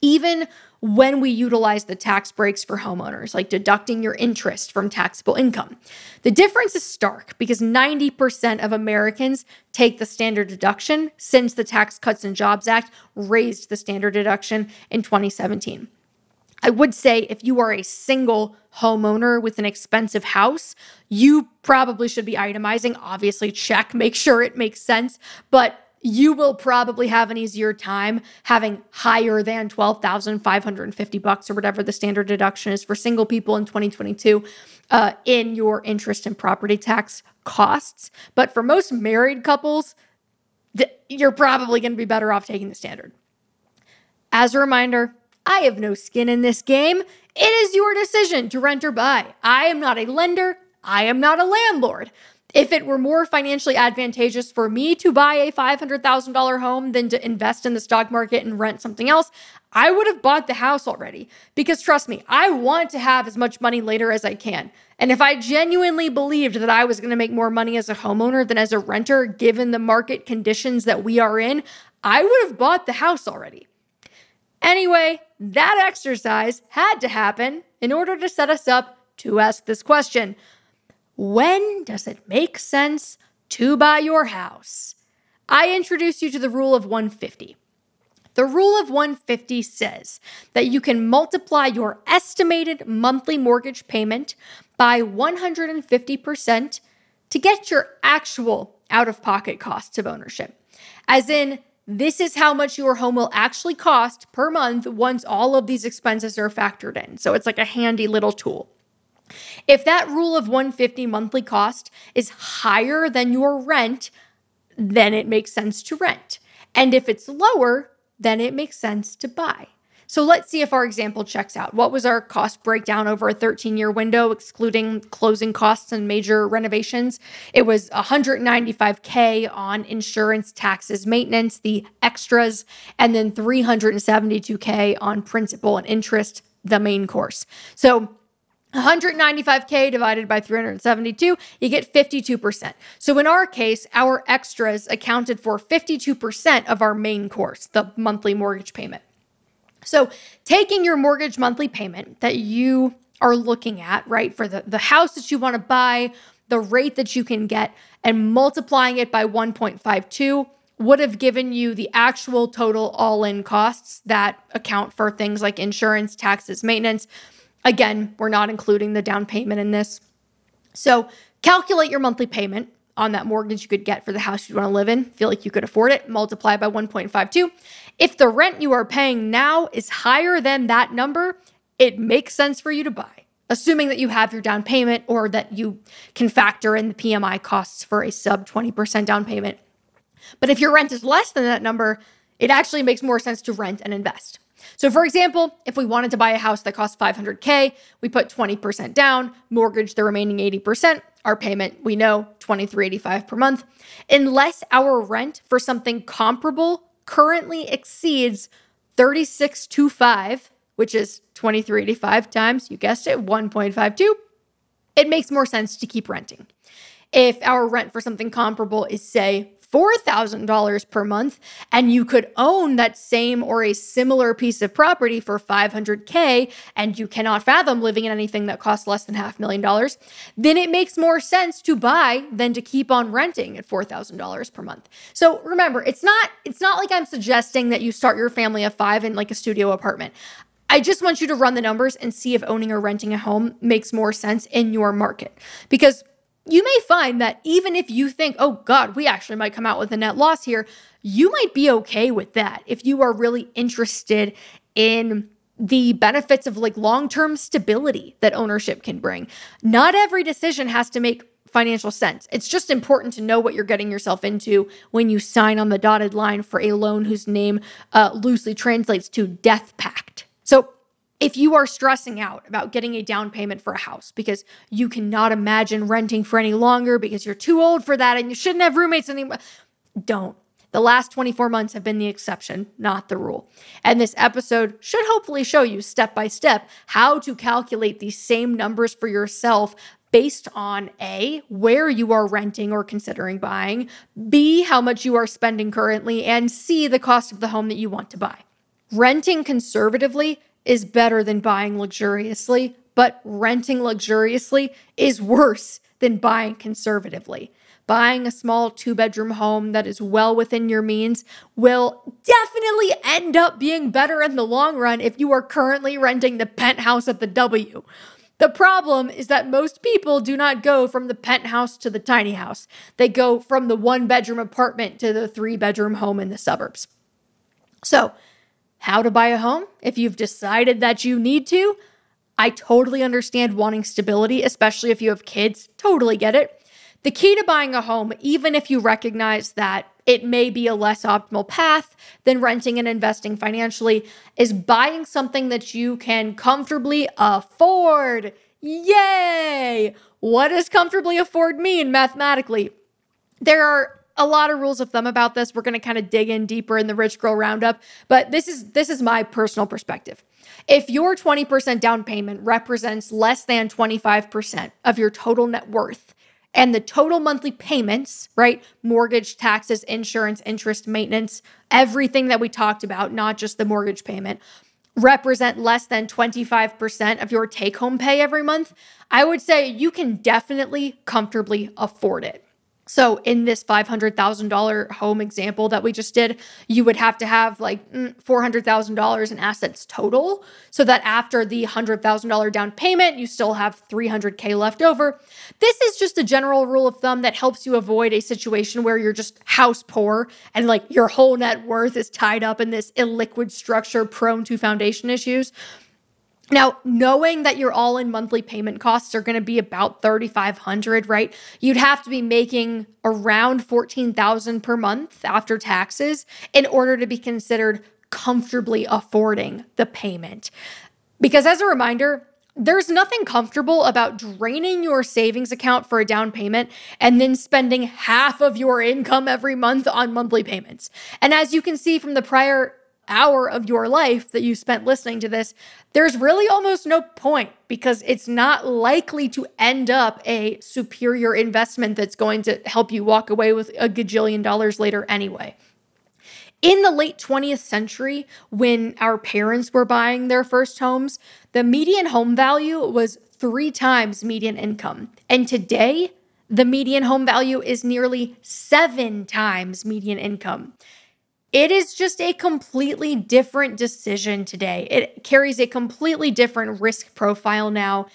Even when we utilize the tax breaks for homeowners, like deducting your interest from taxable income, the difference is stark because ninety percent of Americans take the standard deduction since the Tax Cuts and Jobs Act raised the standard deduction in twenty seventeen. I would say if you are a single homeowner with an expensive house, you probably should be itemizing. Obviously, check, make sure it makes sense, but you will probably have an easier time having higher than twelve thousand five hundred fifty dollars or whatever the standard deduction is for single people in twenty twenty-two uh, in your interest and property tax costs. But for most married couples, th- you're probably going to be better off taking the standard. As a reminder, I have no skin in this game. It is your decision to rent or buy. I am not a lender. I am not a landlord. If it were more financially advantageous for me to buy a five hundred thousand dollars home than to invest in the stock market and rent something else, I would have bought the house already. Because trust me, I want to have as much money later as I can. And if I genuinely believed that I was going to make more money as a homeowner than as a renter, given the market conditions that we are in, I would have bought the house already. Anyway, that exercise had to happen in order to set us up to ask this question. When does it make sense to buy your house? I introduce you to the rule of one fifty. The rule of one fifty says that you can multiply your estimated monthly mortgage payment by one hundred fifty percent to get your actual out-of-pocket costs of ownership. As in, this is how much your home will actually cost per month once all of these expenses are factored in. So it's like a handy little tool. If that rule of one fifty monthly cost is higher than your rent, then it makes sense to rent. And if it's lower, then it makes sense to buy. So let's see if our example checks out. What was our cost breakdown over a thirteen-year window, excluding closing costs and major renovations? It was one hundred ninety-five thousand dollars on insurance, taxes, maintenance, the extras, and then three hundred seventy-two thousand dollars on principal and interest, the main course. So one hundred ninety-five thousand divided by three hundred seventy-two, you get fifty-two percent. So in our case, our extras accounted for fifty-two percent of our main course, the monthly mortgage payment. So taking your mortgage monthly payment that you are looking at, right, for the, the house that you want to buy, the rate that you can get, and multiplying it by one point five two would have given you the actual total all-in costs that account for things like insurance, taxes, maintenance. Again, we're not including the down payment in this. So calculate your monthly payment on that mortgage you could get for the house you want to live in, feel like you could afford it, multiply by one point five two. If the rent you are paying now is higher than that number, it makes sense for you to buy, assuming that you have your down payment or that you can factor in the P M I costs for a sub twenty percent down payment. But if your rent is less than that number, it actually makes more sense to rent and invest. So for example, if we wanted to buy a house that costs five hundred thousand, we put twenty percent down, mortgage the remaining eighty percent, our payment, we know, twenty-three dollars and eighty-five cents per month. Unless our rent for something comparable currently exceeds thirty-six dollars and twenty-five cents, which is twenty-three dollars and eighty-five cents times, you guessed it, one point five two, it makes more sense to keep renting. If our rent for something comparable is, say, four thousand dollars per month, and you could own that same or a similar piece of property for five hundred thousand, and you cannot fathom living in anything that costs less than half a million dollars, then it makes more sense to buy than to keep on renting at four thousand dollars per month. So remember, it's not it's not like I'm suggesting that you start your family of five in like a studio apartment. I just want you to run the numbers and see if owning or renting a home makes more sense in your market, because you may find that even if you think, oh God, we actually might come out with a net loss here, you might be okay with that if you are really interested in the benefits of like long-term stability that ownership can bring. Not every decision has to make financial sense. It's just important to know what you're getting yourself into when you sign on the dotted line for a loan whose name uh, loosely translates to death pact. So if you are stressing out about getting a down payment for a house because you cannot imagine renting for any longer because you're too old for that and you shouldn't have roommates anymore, don't. The last twenty-four months have been the exception, not the rule. And this episode should hopefully show you step by step how to calculate these same numbers for yourself based on A, where you are renting or considering buying, B, how much you are spending currently, and C, the cost of the home that you want to buy. Renting conservatively is better than buying luxuriously, but renting luxuriously is worse than buying conservatively. Buying a small two-bedroom home that is well within your means will definitely end up being better in the long run if you are currently renting the penthouse at the W. The problem is that most people do not go from the penthouse to the tiny house. They go from the one-bedroom apartment to the three-bedroom home in the suburbs. So, how to buy a home if you've decided that you need to. I totally understand wanting stability, especially if you have kids. Totally get it. The key to buying a home, even if you recognize that it may be a less optimal path than renting and investing financially, is buying something that you can comfortably afford. Yay! What does comfortably afford mean mathematically? There are a lot of rules of thumb about this. We're going to kind of dig in deeper in the Rich Girl Roundup, but this is this is my personal perspective. If your twenty percent down payment represents less than twenty-five percent of your total net worth and the total monthly payments, right? Mortgage, taxes, insurance, interest, maintenance, everything that we talked about, not just the mortgage payment, represent less than twenty-five percent of your take-home pay every month, I would say you can definitely comfortably afford it. So in this five hundred thousand dollars home example that we just did, you would have to have like four hundred thousand dollars in assets total so that after the one hundred thousand dollars down payment, you still have three hundred thousand left over. This is just a general rule of thumb that helps you avoid a situation where you're just house poor and like your whole net worth is tied up in this illiquid structure prone to foundation issues. Now, knowing that your all-in monthly payment costs are going to be about thirty-five hundred dollars, right? You'd have to be making around fourteen thousand dollars per month after taxes in order to be considered comfortably affording the payment. Because as a reminder, there's nothing comfortable about draining your savings account for a down payment and then spending half of your income every month on monthly payments. And as you can see from the prior hour of your life that you spent listening to this, there's really almost no point because it's not likely to end up a superior investment that's going to help you walk away with a gajillion dollars later anyway. In the late twentieth century, when our parents were buying their first homes, the median home value was three times median income. And today, the median home value is nearly seven times median income. It is just a completely different decision today. It carries a completely different risk profile now.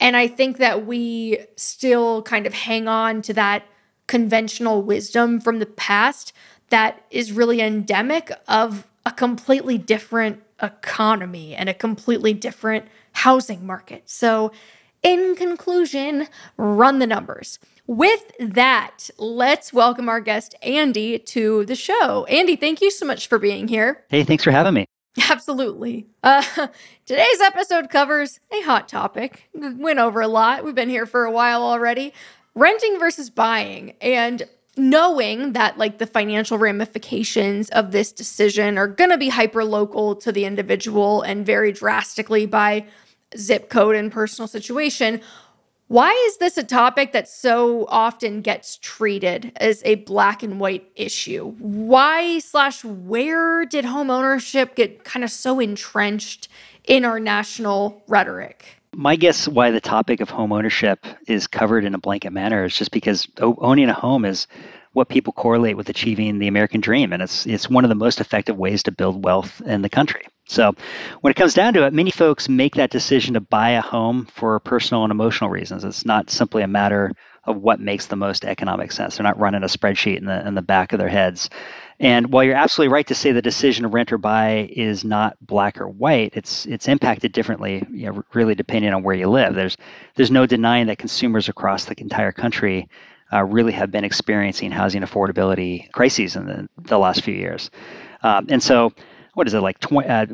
And I think that we still kind of hang on to that conventional wisdom from the past that is really endemic of a completely different economy and a completely different housing market. So in conclusion, run the numbers. With that, let's welcome our guest, Andy, to the show. Andy, thank you so much for being here. Hey, thanks for having me. Absolutely. Uh, today's episode covers a hot topic. We went over a lot. We've been here for a while already. Renting versus buying. And knowing that like the financial ramifications of this decision are going to be hyper-local to the individual and vary drastically by zip code and personal situation, why is this a topic that so often gets treated as a black and white issue? Why slash where did homeownership get kind of so entrenched in our national rhetoric? My guess why the topic of home ownership is covered in a blanket manner is just because owning a home is what people correlate with achieving the American dream. And it's it's one of the most effective ways to build wealth in the country. So when it comes down to it, many folks make that decision to buy a home for personal and emotional reasons. It's not simply a matter of what makes the most economic sense. They're not running a spreadsheet in the in the back of their heads. And while you're absolutely right to say the decision to rent or buy is not black or white, it's it's impacted differently, you know, really depending on where you live. There's there's no denying that consumers across the entire country uh, really have been experiencing housing affordability crises in the, the last few years. Um, and so what is it like? twenty, uh,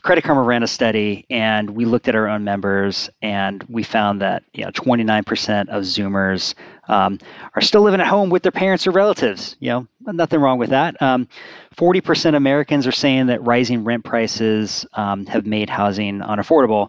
Credit Karma ran a study, and we looked at our own members, and we found that you know twenty-nine percent of Zoomers um, are still living at home with their parents or relatives. You know, nothing wrong with that. Um, forty percent of Americans are saying that rising rent prices um, have made housing unaffordable,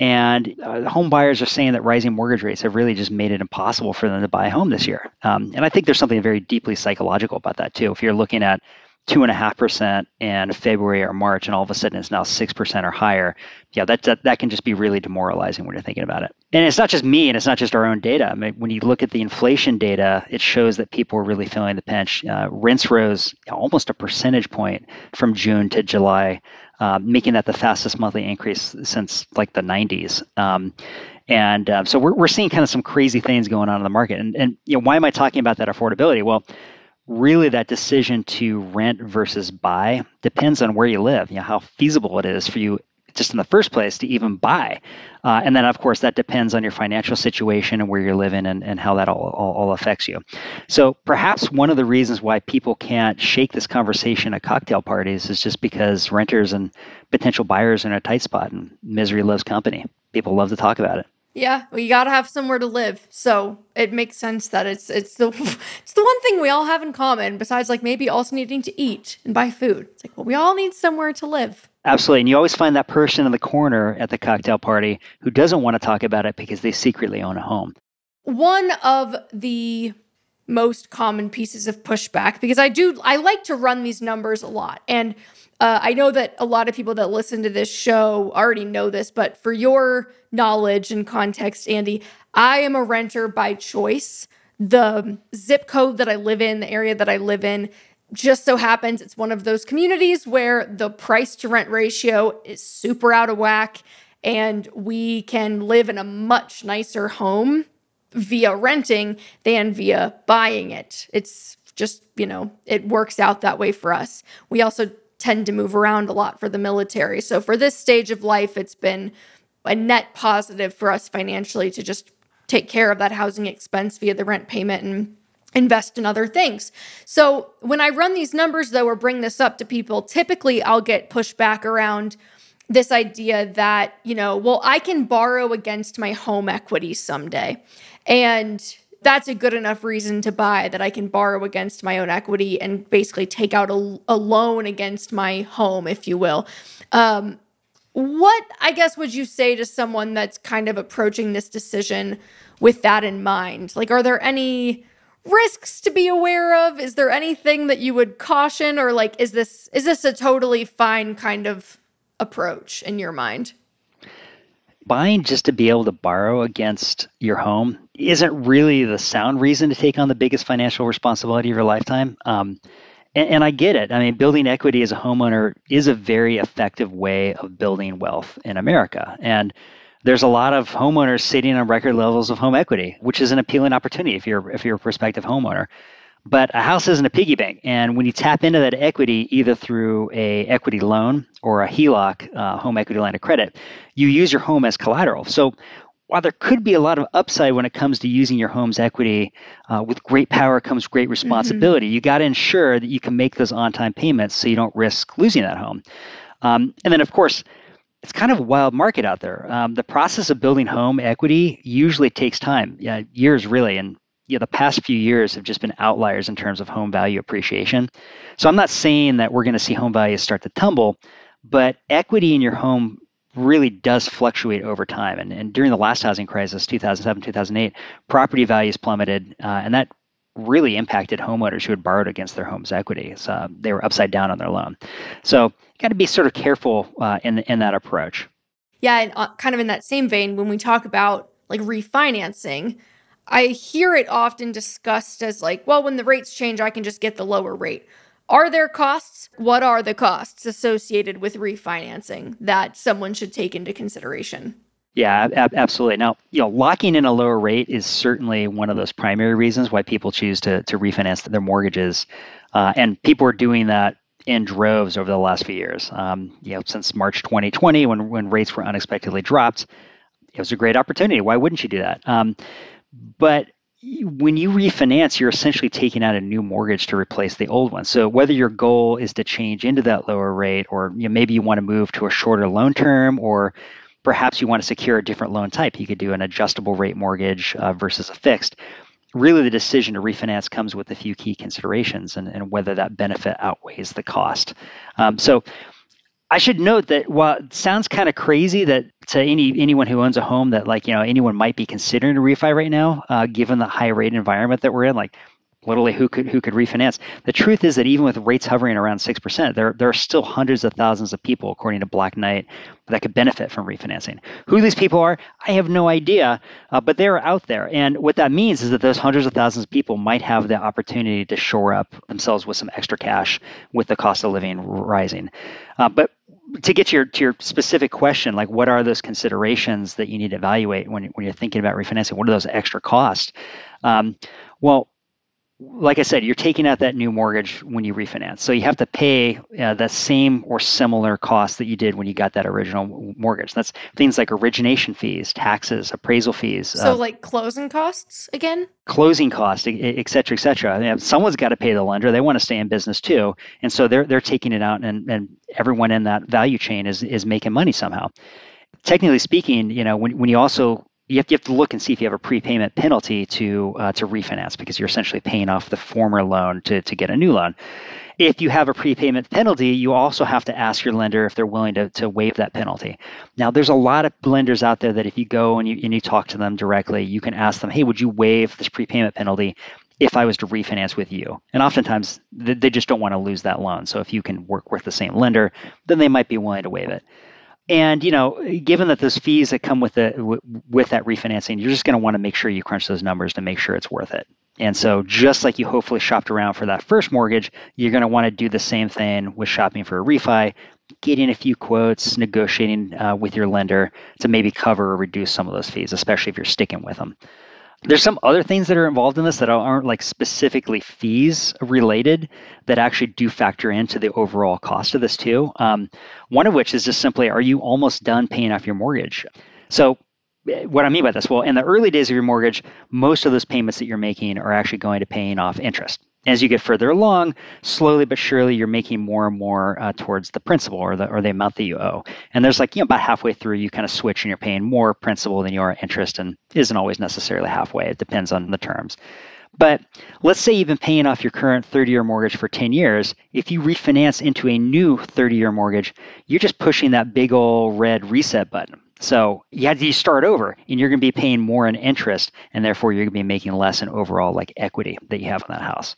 and uh, home buyers are saying that rising mortgage rates have really just made it impossible for them to buy a home this year. Um, and I think there's something very deeply psychological about that too. If you're looking at two and a half percent in February or March, and all of a sudden it's now six percent or higher. Yeah, that, that that can just be really demoralizing when you're thinking about it. And it's not just me, and it's not just our own data. I mean, when you look at the inflation data, it shows that people are really feeling the pinch. Uh, rents rose almost a percentage point from June to July, uh, making that the fastest monthly increase since like the nineties. Um, and uh, so we're we're seeing kind of some crazy things going on in the market. And and you know, why am I talking about that affordability? Well, really, that decision to rent versus buy depends on where you live, you know, how feasible it is for you just in the first place to even buy. Uh, and then, of course, that depends on your financial situation and where you're living and, and how that all, all, all affects you. So perhaps one of the reasons why people can't shake this conversation at cocktail parties is just because renters and potential buyers are in a tight spot, and misery loves company. People love to talk about it. Yeah, well, you gotta have somewhere to live, so it makes sense that it's it's the it's the one thing we all have in common, besides like maybe also needing to eat and buy food. It's like, well, we all need somewhere to live. Absolutely, and you always find that person in the corner at the cocktail party who doesn't want to talk about it because they secretly own a home. One of the most common pieces of pushback, because I do I like to run these numbers a lot, and Uh, I know that a lot of people that listen to this show already know this, but for your knowledge and context, Andy, I am a renter by choice. The zip code that I live in, the area that I live in, just so happens it's one of those communities where the price to rent ratio is super out of whack, and we can live in a much nicer home via renting than via buying it. It's just, you know, it works out that way for us. We also tend to move around a lot for the military. So for this stage of life, it's been a net positive for us financially to just take care of that housing expense via the rent payment and invest in other things. So when I run these numbers, though, or bring this up to people, typically I'll get pushback around this idea that, you know, well, I can borrow against my home equity someday. And that's a good enough reason to buy, that I can borrow against my own equity and basically take out a, a loan against my home, if you will. Um, what, I guess, would you say to someone that's kind of approaching this decision with that in mind? Like, are there any risks to be aware of? Is there anything that you would caution? Or like, is this is this a totally fine kind of approach in your mind? Buying just to be able to borrow against your home isn't really the sound reason to take on the biggest financial responsibility of your lifetime. Um, and, and I get it. I mean, building equity as a homeowner is a very effective way of building wealth in America. And there's a lot of homeowners sitting on record levels of home equity, which is an appealing opportunity if you're if you're a prospective homeowner. But a house isn't a piggy bank. And when you tap into that equity, either through a equity loan or a H E L O C, uh, home equity line of credit, you use your home as collateral. So while there could be a lot of upside when it comes to using your home's equity, uh, with great power comes great responsibility. Mm-hmm. You got to ensure that you can make those on-time payments so you don't risk losing that home. Um, and then, of course, it's kind of a wild market out there. Um, the process of building home equity usually takes time, yeah, years really, and yeah, the past few years have just been outliers in terms of home value appreciation. So I'm not saying that we're going to see home values start to tumble, but equity in your home really does fluctuate over time. And, and during the last housing crisis, two thousand seven, two thousand eight, property values plummeted, uh, and that really impacted homeowners who had borrowed against their home's equity. So they were upside down on their loan. So you got to be sort of careful uh, in in that approach. Yeah, and kind of in that same vein, when we talk about like refinancing, I hear it often discussed as like, well, when the rates change, I can just get the lower rate. Are there costs? What are the costs associated with refinancing that someone should take into consideration? Yeah, ab- absolutely. Now, you know, locking in a lower rate is certainly one of those primary reasons why people choose to to refinance their mortgages. Uh, and people are doing that in droves over the last few years. Um, you know, since March twenty twenty, when, when rates were unexpectedly dropped, it was a great opportunity. Why wouldn't you do that? Um, But when you refinance, you're essentially taking out a new mortgage to replace the old one. So whether your goal is to change into that lower rate, or you know, maybe you want to move to a shorter loan term, or perhaps you want to secure a different loan type, you could do an adjustable rate mortgage uh, versus a fixed. Really, the decision to refinance comes with a few key considerations, and, and whether that benefit outweighs the cost. Um, so I should note that while it sounds kind of crazy that to any anyone who owns a home that like, you know, anyone might be considering a refi right now, uh, given the high rate environment that we're in, like literally who could who could refinance? The truth is that even with rates hovering around six percent, there, there are still hundreds of thousands of people, according to Black Knight, that could benefit from refinancing. Who these people are, I have no idea, uh, but they're out there. And what that means is that those hundreds of thousands of people might have the opportunity to shore up themselves with some extra cash with the cost of living rising. Uh, but to get to your to your specific question, like what are those considerations that you need to evaluate when, when you're thinking about refinancing? What are those extra costs? Um, well, like I said, you're taking out that new mortgage when you refinance. So you have to pay uh, that same or similar cost that you did when you got that original mortgage. That's things like origination fees, taxes, appraisal fees. So uh, like closing costs again? Closing costs, et cetera, et cetera. You know, someone's got to pay the lender. They want to stay in business too. And so they're they're taking it out, and, and everyone in that value chain is is making money somehow. Technically speaking, you know, when when you also You have, to, you have to look and see if you have a prepayment penalty to uh, to refinance, because you're essentially paying off the former loan to, to get a new loan. If you have a prepayment penalty, you also have to ask your lender if they're willing to, to waive that penalty. Now, there's a lot of lenders out there that if you go and you, and you talk to them directly, you can ask them, hey, would you waive this prepayment penalty if I was to refinance with you? And oftentimes, th- they just don't want to lose that loan. So if you can work with the same lender, then they might be willing to waive it. And, you know, given that those fees that come with the w- with that refinancing, you're just going to want to make sure you crunch those numbers to make sure it's worth it. And so just like you hopefully shopped around for that first mortgage, you're going to want to do the same thing with shopping for a refi, getting a few quotes, negotiating uh, with your lender to maybe cover or reduce some of those fees, especially if you're sticking with them. There's some other things that are involved in this that aren't like specifically fees related that actually do factor into the overall cost of this too. Um, one of which is just simply, are you almost done paying off your mortgage? So what I mean by this, well, in the early days of your mortgage, most of those payments that you're making are actually going to paying off interest. As you get further along, slowly but surely, you're making more and more uh, towards the principal or the or the amount that you owe. And there's like, you know, about halfway through, you kind of switch and you're paying more principal than you are interest, and isn't always necessarily halfway. It depends on the terms. But let's say you've been paying off your current thirty-year mortgage for ten years. If you refinance into a new thirty-year mortgage, you're just pushing that big old red reset button. So you have to start over, and you're going to be paying more in interest, and therefore you're going to be making less in overall like equity that you have in that house.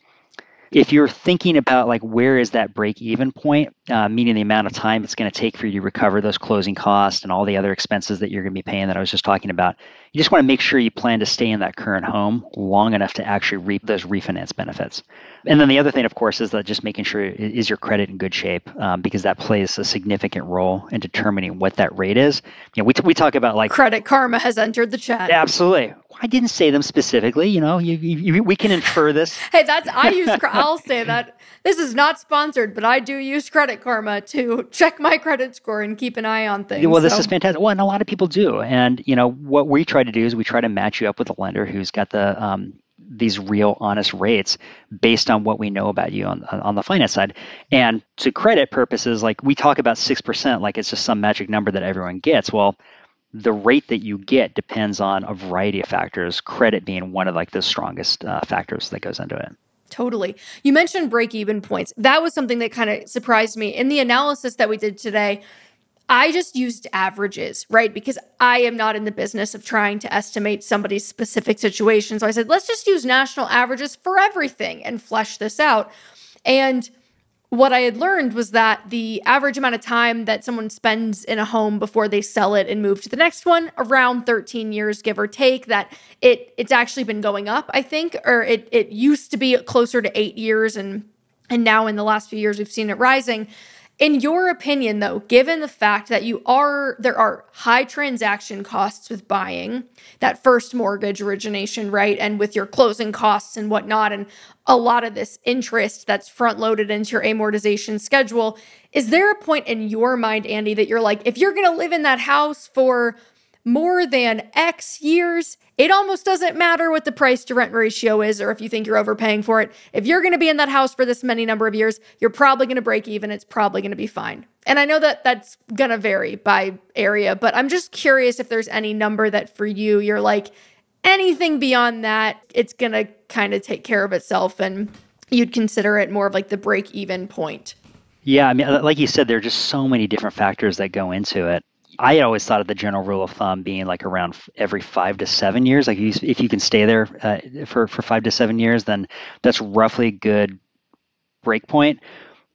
If you're thinking about like where is that break-even point, uh, meaning the amount of time it's going to take for you to recover those closing costs and all the other expenses that you're going to be paying that I was just talking about, you just want to make sure you plan to stay in that current home long enough to actually reap those refinance benefits. And then the other thing, of course, is that just making sure is your credit in good shape, um, because that plays a significant role in determining what that rate is. You know, we t- we talk about like Credit Karma has entered the chat. Absolutely. I didn't say them specifically. You know, you, you, we can infer this. Hey, that's I use. I'll say that this is not sponsored, but I do use Credit Karma to check my credit score and keep an eye on things. Well, this so. is fantastic. Well, and a lot of people do. And you know, what we try to do is we try to match you up with a lender who's got the um, these real, honest rates based on what we know about you on on the finance side. And to credit purposes, like we talk about six percent, like it's just some magic number that everyone gets. Well, the rate that you get depends on a variety of factors, credit being one of like the strongest uh, factors that goes into it. Totally. You mentioned break-even points. That was something that kind of surprised me. In the analysis that we did today, I just used averages, right? Because I am not in the business of trying to estimate somebody's specific situation. So I said, let's just use national averages for everything and flesh this out. And what I had learned was that the average amount of time that someone spends in a home before they sell it and move to the next one, around thirteen years, give or take, that it it's actually been going up, I think, or it it used to be closer to eight years, and and now in the last few years, we've seen it rising. In your opinion, though, given the fact that you are there are high transaction costs with buying that first mortgage origination, right, and with your closing costs and whatnot, and a lot of this interest that's front-loaded into your amortization schedule. Is there a point in your mind, Andy, that you're like, if you're going to live in that house for more than X years, it almost doesn't matter what the price-to-rent ratio is or if you think you're overpaying for it. If you're going to be in that house for this many number of years, you're probably going to break even. It's probably going to be fine. And I know that that's going to vary by area, but I'm just curious if there's any number that for you, you're like, anything beyond that, it's going to kind of take care of itself, and you'd consider it more of like the break-even point. Yeah, I mean, like you said, there are just so many different factors that go into it. I always thought of the general rule of thumb being like around every five to seven years. Like you, if you can stay there uh, for, for five to seven years, then that's roughly a good break point.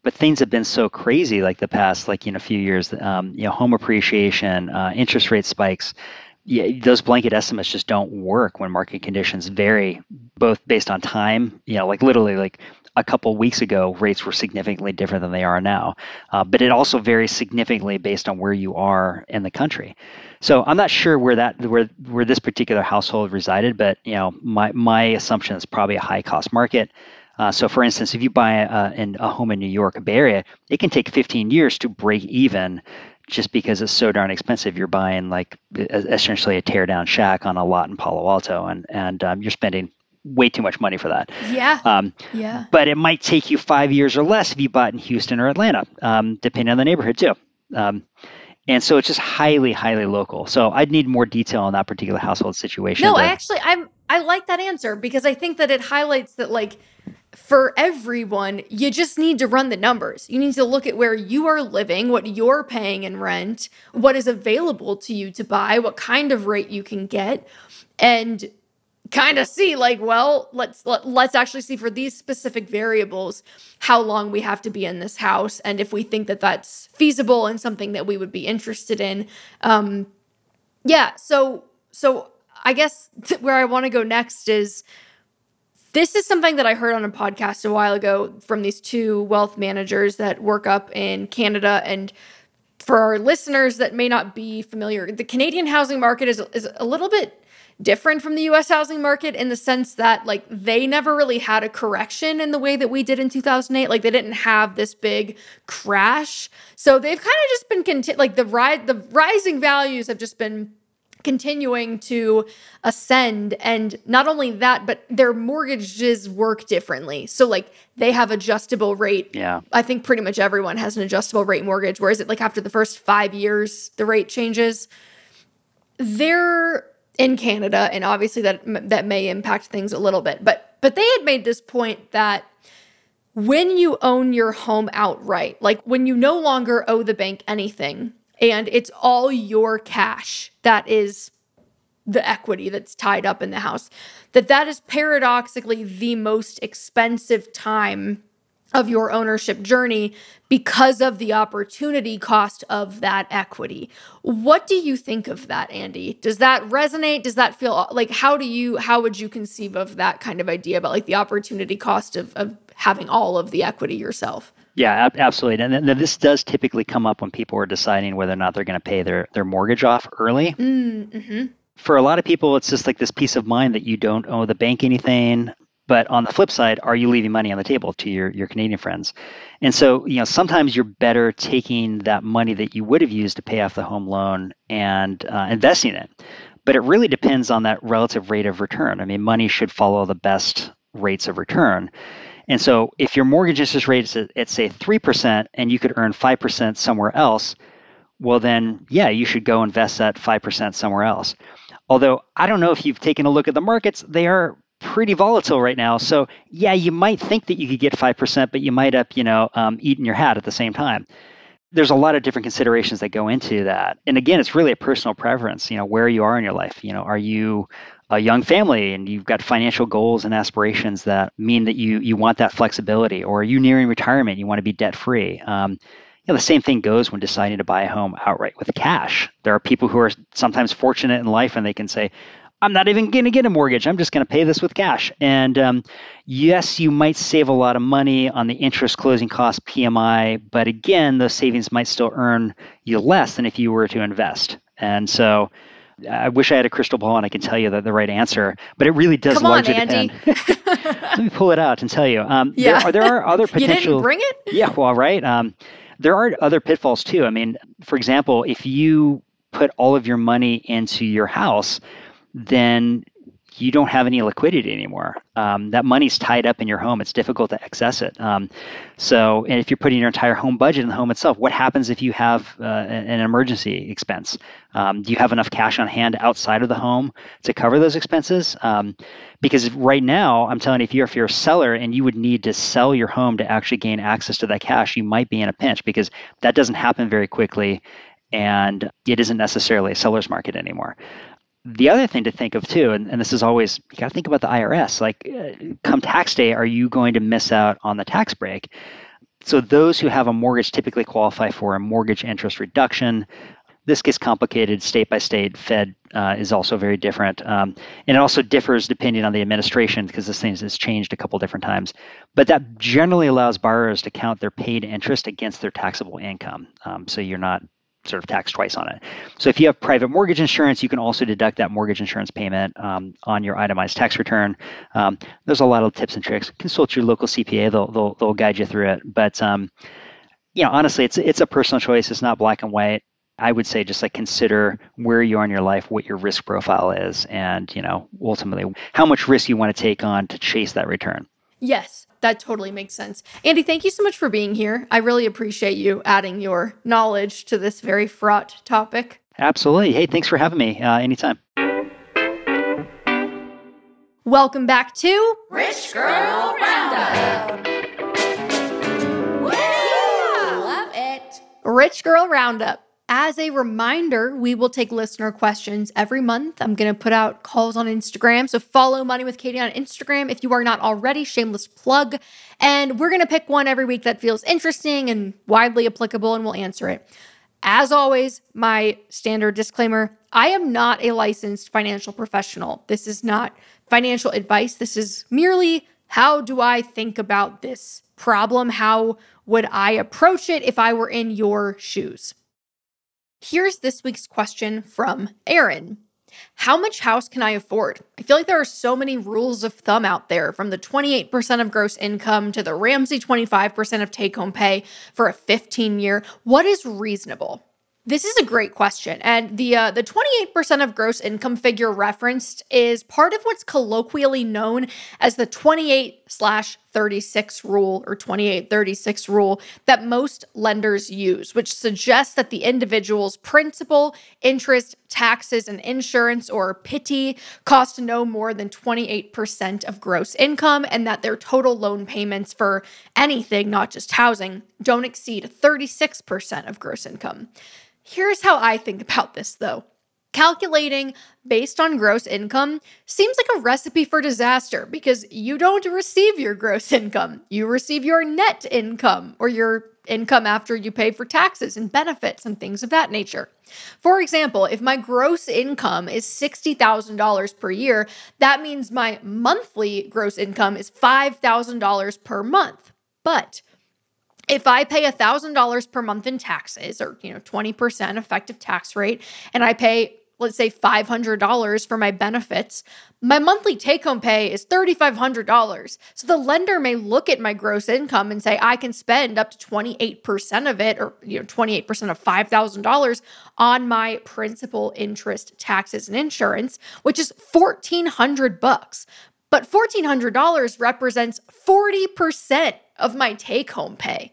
But things have been so crazy like the past, like, you know, few years, um, you know, home appreciation, uh, interest rate spikes. Yeah, those blanket estimates just don't work when market conditions vary, both based on time. You know, like literally like a couple weeks ago, rates were significantly different than they are now. Uh, but it also varies significantly based on where you are in the country. So I'm not sure where that where where this particular household resided, but you know, my my assumption is probably a high cost market. Uh, so for instance, if you buy a, in a home in New York, a Bay Area, it can take fifteen years to break even. Just because it's so darn expensive, you're buying like essentially a teardown shack on a lot in Palo Alto, and and um, you're spending way too much money for that. Yeah. Um, yeah. But it might take you five years or less if you bought in Houston or Atlanta, um, depending on the neighborhood too. Um, and so it's just highly, highly local. So I'd need more detail on that particular household situation. No, but I actually I'm I like that answer because I think that it highlights that like. For everyone, you just need to run the numbers. You need to look at where you are living, what you're paying in rent, what is available to you to buy, what kind of rate you can get, and kind of see like, well, let's let, let's actually see for these specific variables how long we have to be in this house, and if we think that that's feasible and something that we would be interested in. Um, yeah, so so I guess th- where I want to go next is. This is something that I heard on a podcast a while ago from these two wealth managers that work up in Canada. And for our listeners that may not be familiar, the Canadian housing market is, is a little bit different from the U S housing market in the sense that like they never really had a correction in the way that we did in two thousand eight. Like they didn't have this big crash. So they've kind of just been, conti- like the ri- the rising values have just been continuing to ascend. And not only that, but their mortgages work differently. So like they have adjustable rate. Yeah. I think pretty much everyone has an adjustable rate mortgage. Whereas it like after the first five years, the rate changes. They're in Canada, and obviously that that may impact things a little bit. But but they had made this point that when you own your home outright, like when you no longer owe the bank anything, and it's all your cash that is the equity that's tied up in the house, that that is paradoxically the most expensive time of your ownership journey because of the opportunity cost of that equity. What do you think of that, Andy? Does that resonate? Does that feel like, how do you, how would you conceive of that kind of idea about like the opportunity cost of, of having all of the equity yourself? Yeah, absolutely. And this does typically come up when people are deciding whether or not they're going to pay their, their mortgage off early. Mm-hmm. For a lot of people, it's just like this peace of mind that you don't owe the bank anything. But on the flip side, are you leaving money on the table to your, your Canadian friends? And so, you know, sometimes you're better taking that money that you would have used to pay off the home loan and uh, investing it. But it really depends on that relative rate of return. I mean, money should follow the best rates of return. And so if your mortgage interest rate is at, at say three percent and you could earn five percent somewhere else, well then, yeah, you should go invest that five percent somewhere else. Although I don't know if you've taken a look at the markets, they are pretty volatile right now. So yeah, you might think that you could get five percent, but you might up, you know, um, eating your hat at the same time. There's a lot of different considerations that go into that. And again, it's really a personal preference, you know, where you are in your life. You know, are you a young family and you've got financial goals and aspirations that mean that you you want that flexibility, or are you nearing retirement? You want to be debt free. Um, you know, the same thing goes when deciding to buy a home outright with cash. There are people who are sometimes fortunate in life and they can say, I'm not even going to get a mortgage. I'm just going to pay this with cash. And um, yes, you might save a lot of money on the interest, closing costs, P M I, but again, those savings might still earn you less than if you were to invest. And so I wish I had a crystal ball and I could tell you the, the right answer, but it really does Come largely on, Andy. depend. Let me pull it out and tell you. Um, yeah. there, are, there are other potential... You didn't bring it? Yeah, well, right. Um, there are other pitfalls too. I mean, for example, if you put all of your money into your house, then you don't have any liquidity anymore. Um, that money's tied up in your home. It's difficult to access it. Um, so, and if you're putting your entire home budget in the home itself, what happens if you have uh, an emergency expense? Um, do you have enough cash on hand outside of the home to cover those expenses? Um, because right now, I'm telling you, if you're, if you're a seller and you would need to sell your home to actually gain access to that cash, you might be in a pinch because that doesn't happen very quickly and it isn't necessarily a seller's market anymore. The other thing to think of too, and, and this is always, you got to think about the I R S, like uh, come tax day, are you going to miss out on the tax break? So those who have a mortgage typically qualify for a mortgage interest reduction. This gets complicated state by state. Fed uh, is also very different. Um, and it also differs depending on the administration because this thing has changed a couple different times. But that generally allows borrowers to count their paid interest against their taxable income. Um, so you're not sort of tax twice on it. So if you have private mortgage insurance, you can also deduct that mortgage insurance payment um, on your itemized tax return. Um, there's a lot of tips and tricks. Consult your local C P A; they'll they'll, they'll guide you through it. But um, you know, honestly, it's it's a personal choice. It's not black and white. I would say just like consider where you are in your life, what your risk profile is, and you know, ultimately how much risk you want to take on to chase that return. Yes, that totally makes sense. Andy, thank you so much for being here. I really appreciate you adding your knowledge to this very fraught topic. Absolutely. Hey, thanks for having me uh, anytime. Welcome back to Rich Girl Roundup. Woo! Yeah, love it. Rich Girl Roundup. As a reminder, we will take listener questions every month. I'm going to put out calls on Instagram. So follow Money with Katie on Instagram if you are not already. Shameless plug. And we're going to pick one every week that feels interesting and widely applicable, and we'll answer it. As always, my standard disclaimer, I am not a licensed financial professional. This is not financial advice. This is merely how do I think about this problem? How would I approach it if I were in your shoes? Here's this week's question from Aaron. How much house can I afford? I feel like there are so many rules of thumb out there, from the twenty-eight percent of gross income to the Ramsey twenty-five percent of take-home pay for a fifteen-year. What is reasonable? This is a great question. And the uh, the twenty-eight percent of gross income figure referenced is part of what's colloquially known as the twenty-eight slash thirty-six rule or twenty-eight thirty-six rule that most lenders use, which suggests that the individual's principal, interest, taxes, and insurance, or P I T I, cost no more than twenty-eight percent of gross income, and that their total loan payments for anything, not just housing, don't exceed thirty-six percent of gross income. Here's how I think about this, though. Calculating based on gross income seems like a recipe for disaster because you don't receive your gross income. You receive your net income or your income after you pay for taxes and benefits and things of that nature. For example, if my gross income is sixty thousand dollars per year, that means my monthly gross income is five thousand dollars per month. But if I pay one thousand dollars per month in taxes, or you know, twenty percent effective tax rate, and I pay, let's say, five hundred dollars for my benefits, my monthly take-home pay is three thousand five hundred dollars. So the lender may look at my gross income and say, I can spend up to twenty-eight percent of it, or you know, twenty-eight percent of five thousand dollars on my principal, interest, taxes, and insurance, which is fourteen hundred dollars. But fourteen hundred dollars represents forty percent of my take-home pay.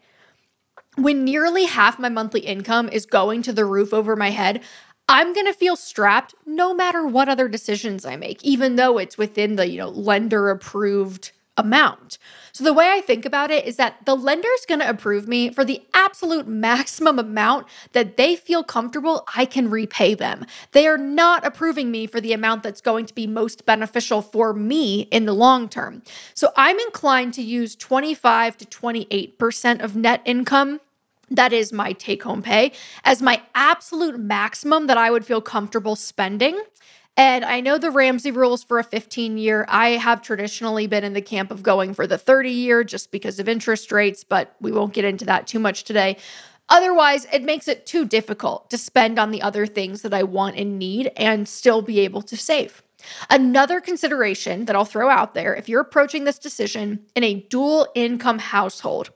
When nearly half my monthly income is going to the roof over my head, I'm going to feel strapped no matter what other decisions I make, even though it's within the, you know, lender-approved amount. So the way I think about it is that the lender's going to approve me for the absolute maximum amount that they feel comfortable I can repay them. They are not approving me for the amount that's going to be most beneficial for me in the long term. So I'm inclined to use twenty-five to twenty-eight percent of net income, that is my take-home pay, as my absolute maximum that I would feel comfortable spending. And I know the Ramsey rules for a fifteen year. I have traditionally been in the camp of going for the thirty year just because of interest rates, but we won't get into that too much today. Otherwise, it makes it too difficult to spend on the other things that I want and need and still be able to save. Another consideration that I'll throw out there, if you're approaching this decision in a dual income household,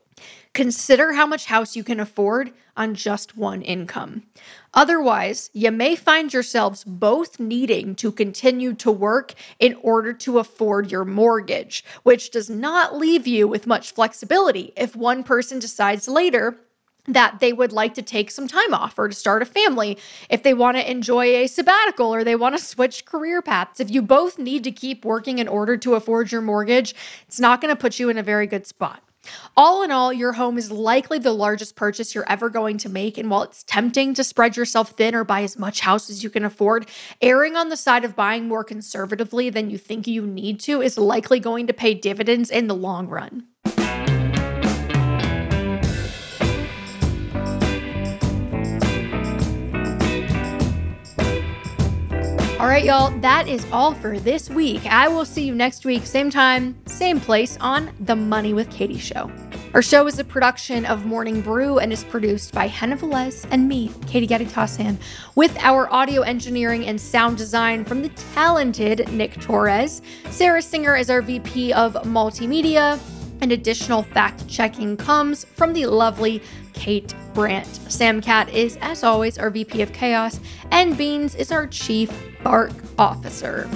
consider how much house you can afford on just one income. Otherwise, you may find yourselves both needing to continue to work in order to afford your mortgage, which does not leave you with much flexibility if one person decides later that they would like to take some time off or to start a family, if they want to enjoy a sabbatical or they want to switch career paths. If you both need to keep working in order to afford your mortgage, it's not going to put you in a very good spot. All in all, your home is likely the largest purchase you're ever going to make, and while it's tempting to spread yourself thin or buy as much house as you can afford, erring on the side of buying more conservatively than you think you need to is likely going to pay dividends in the long run. All right, y'all, that is all for this week. I will see you next week, same time, same place on The Money with Katie Show. Our show is a production of Morning Brew and is produced by Hannah Velez and me, Katie Gatti Tossan, with our audio engineering and sound design from the talented Nick Torres. Sarah Singer is our V P of Multimedia, and additional fact-checking comes from the lovely Kate Brandt. Sam Cat is, as always, our V P of Chaos, and Beans is our Chief Bark Officer.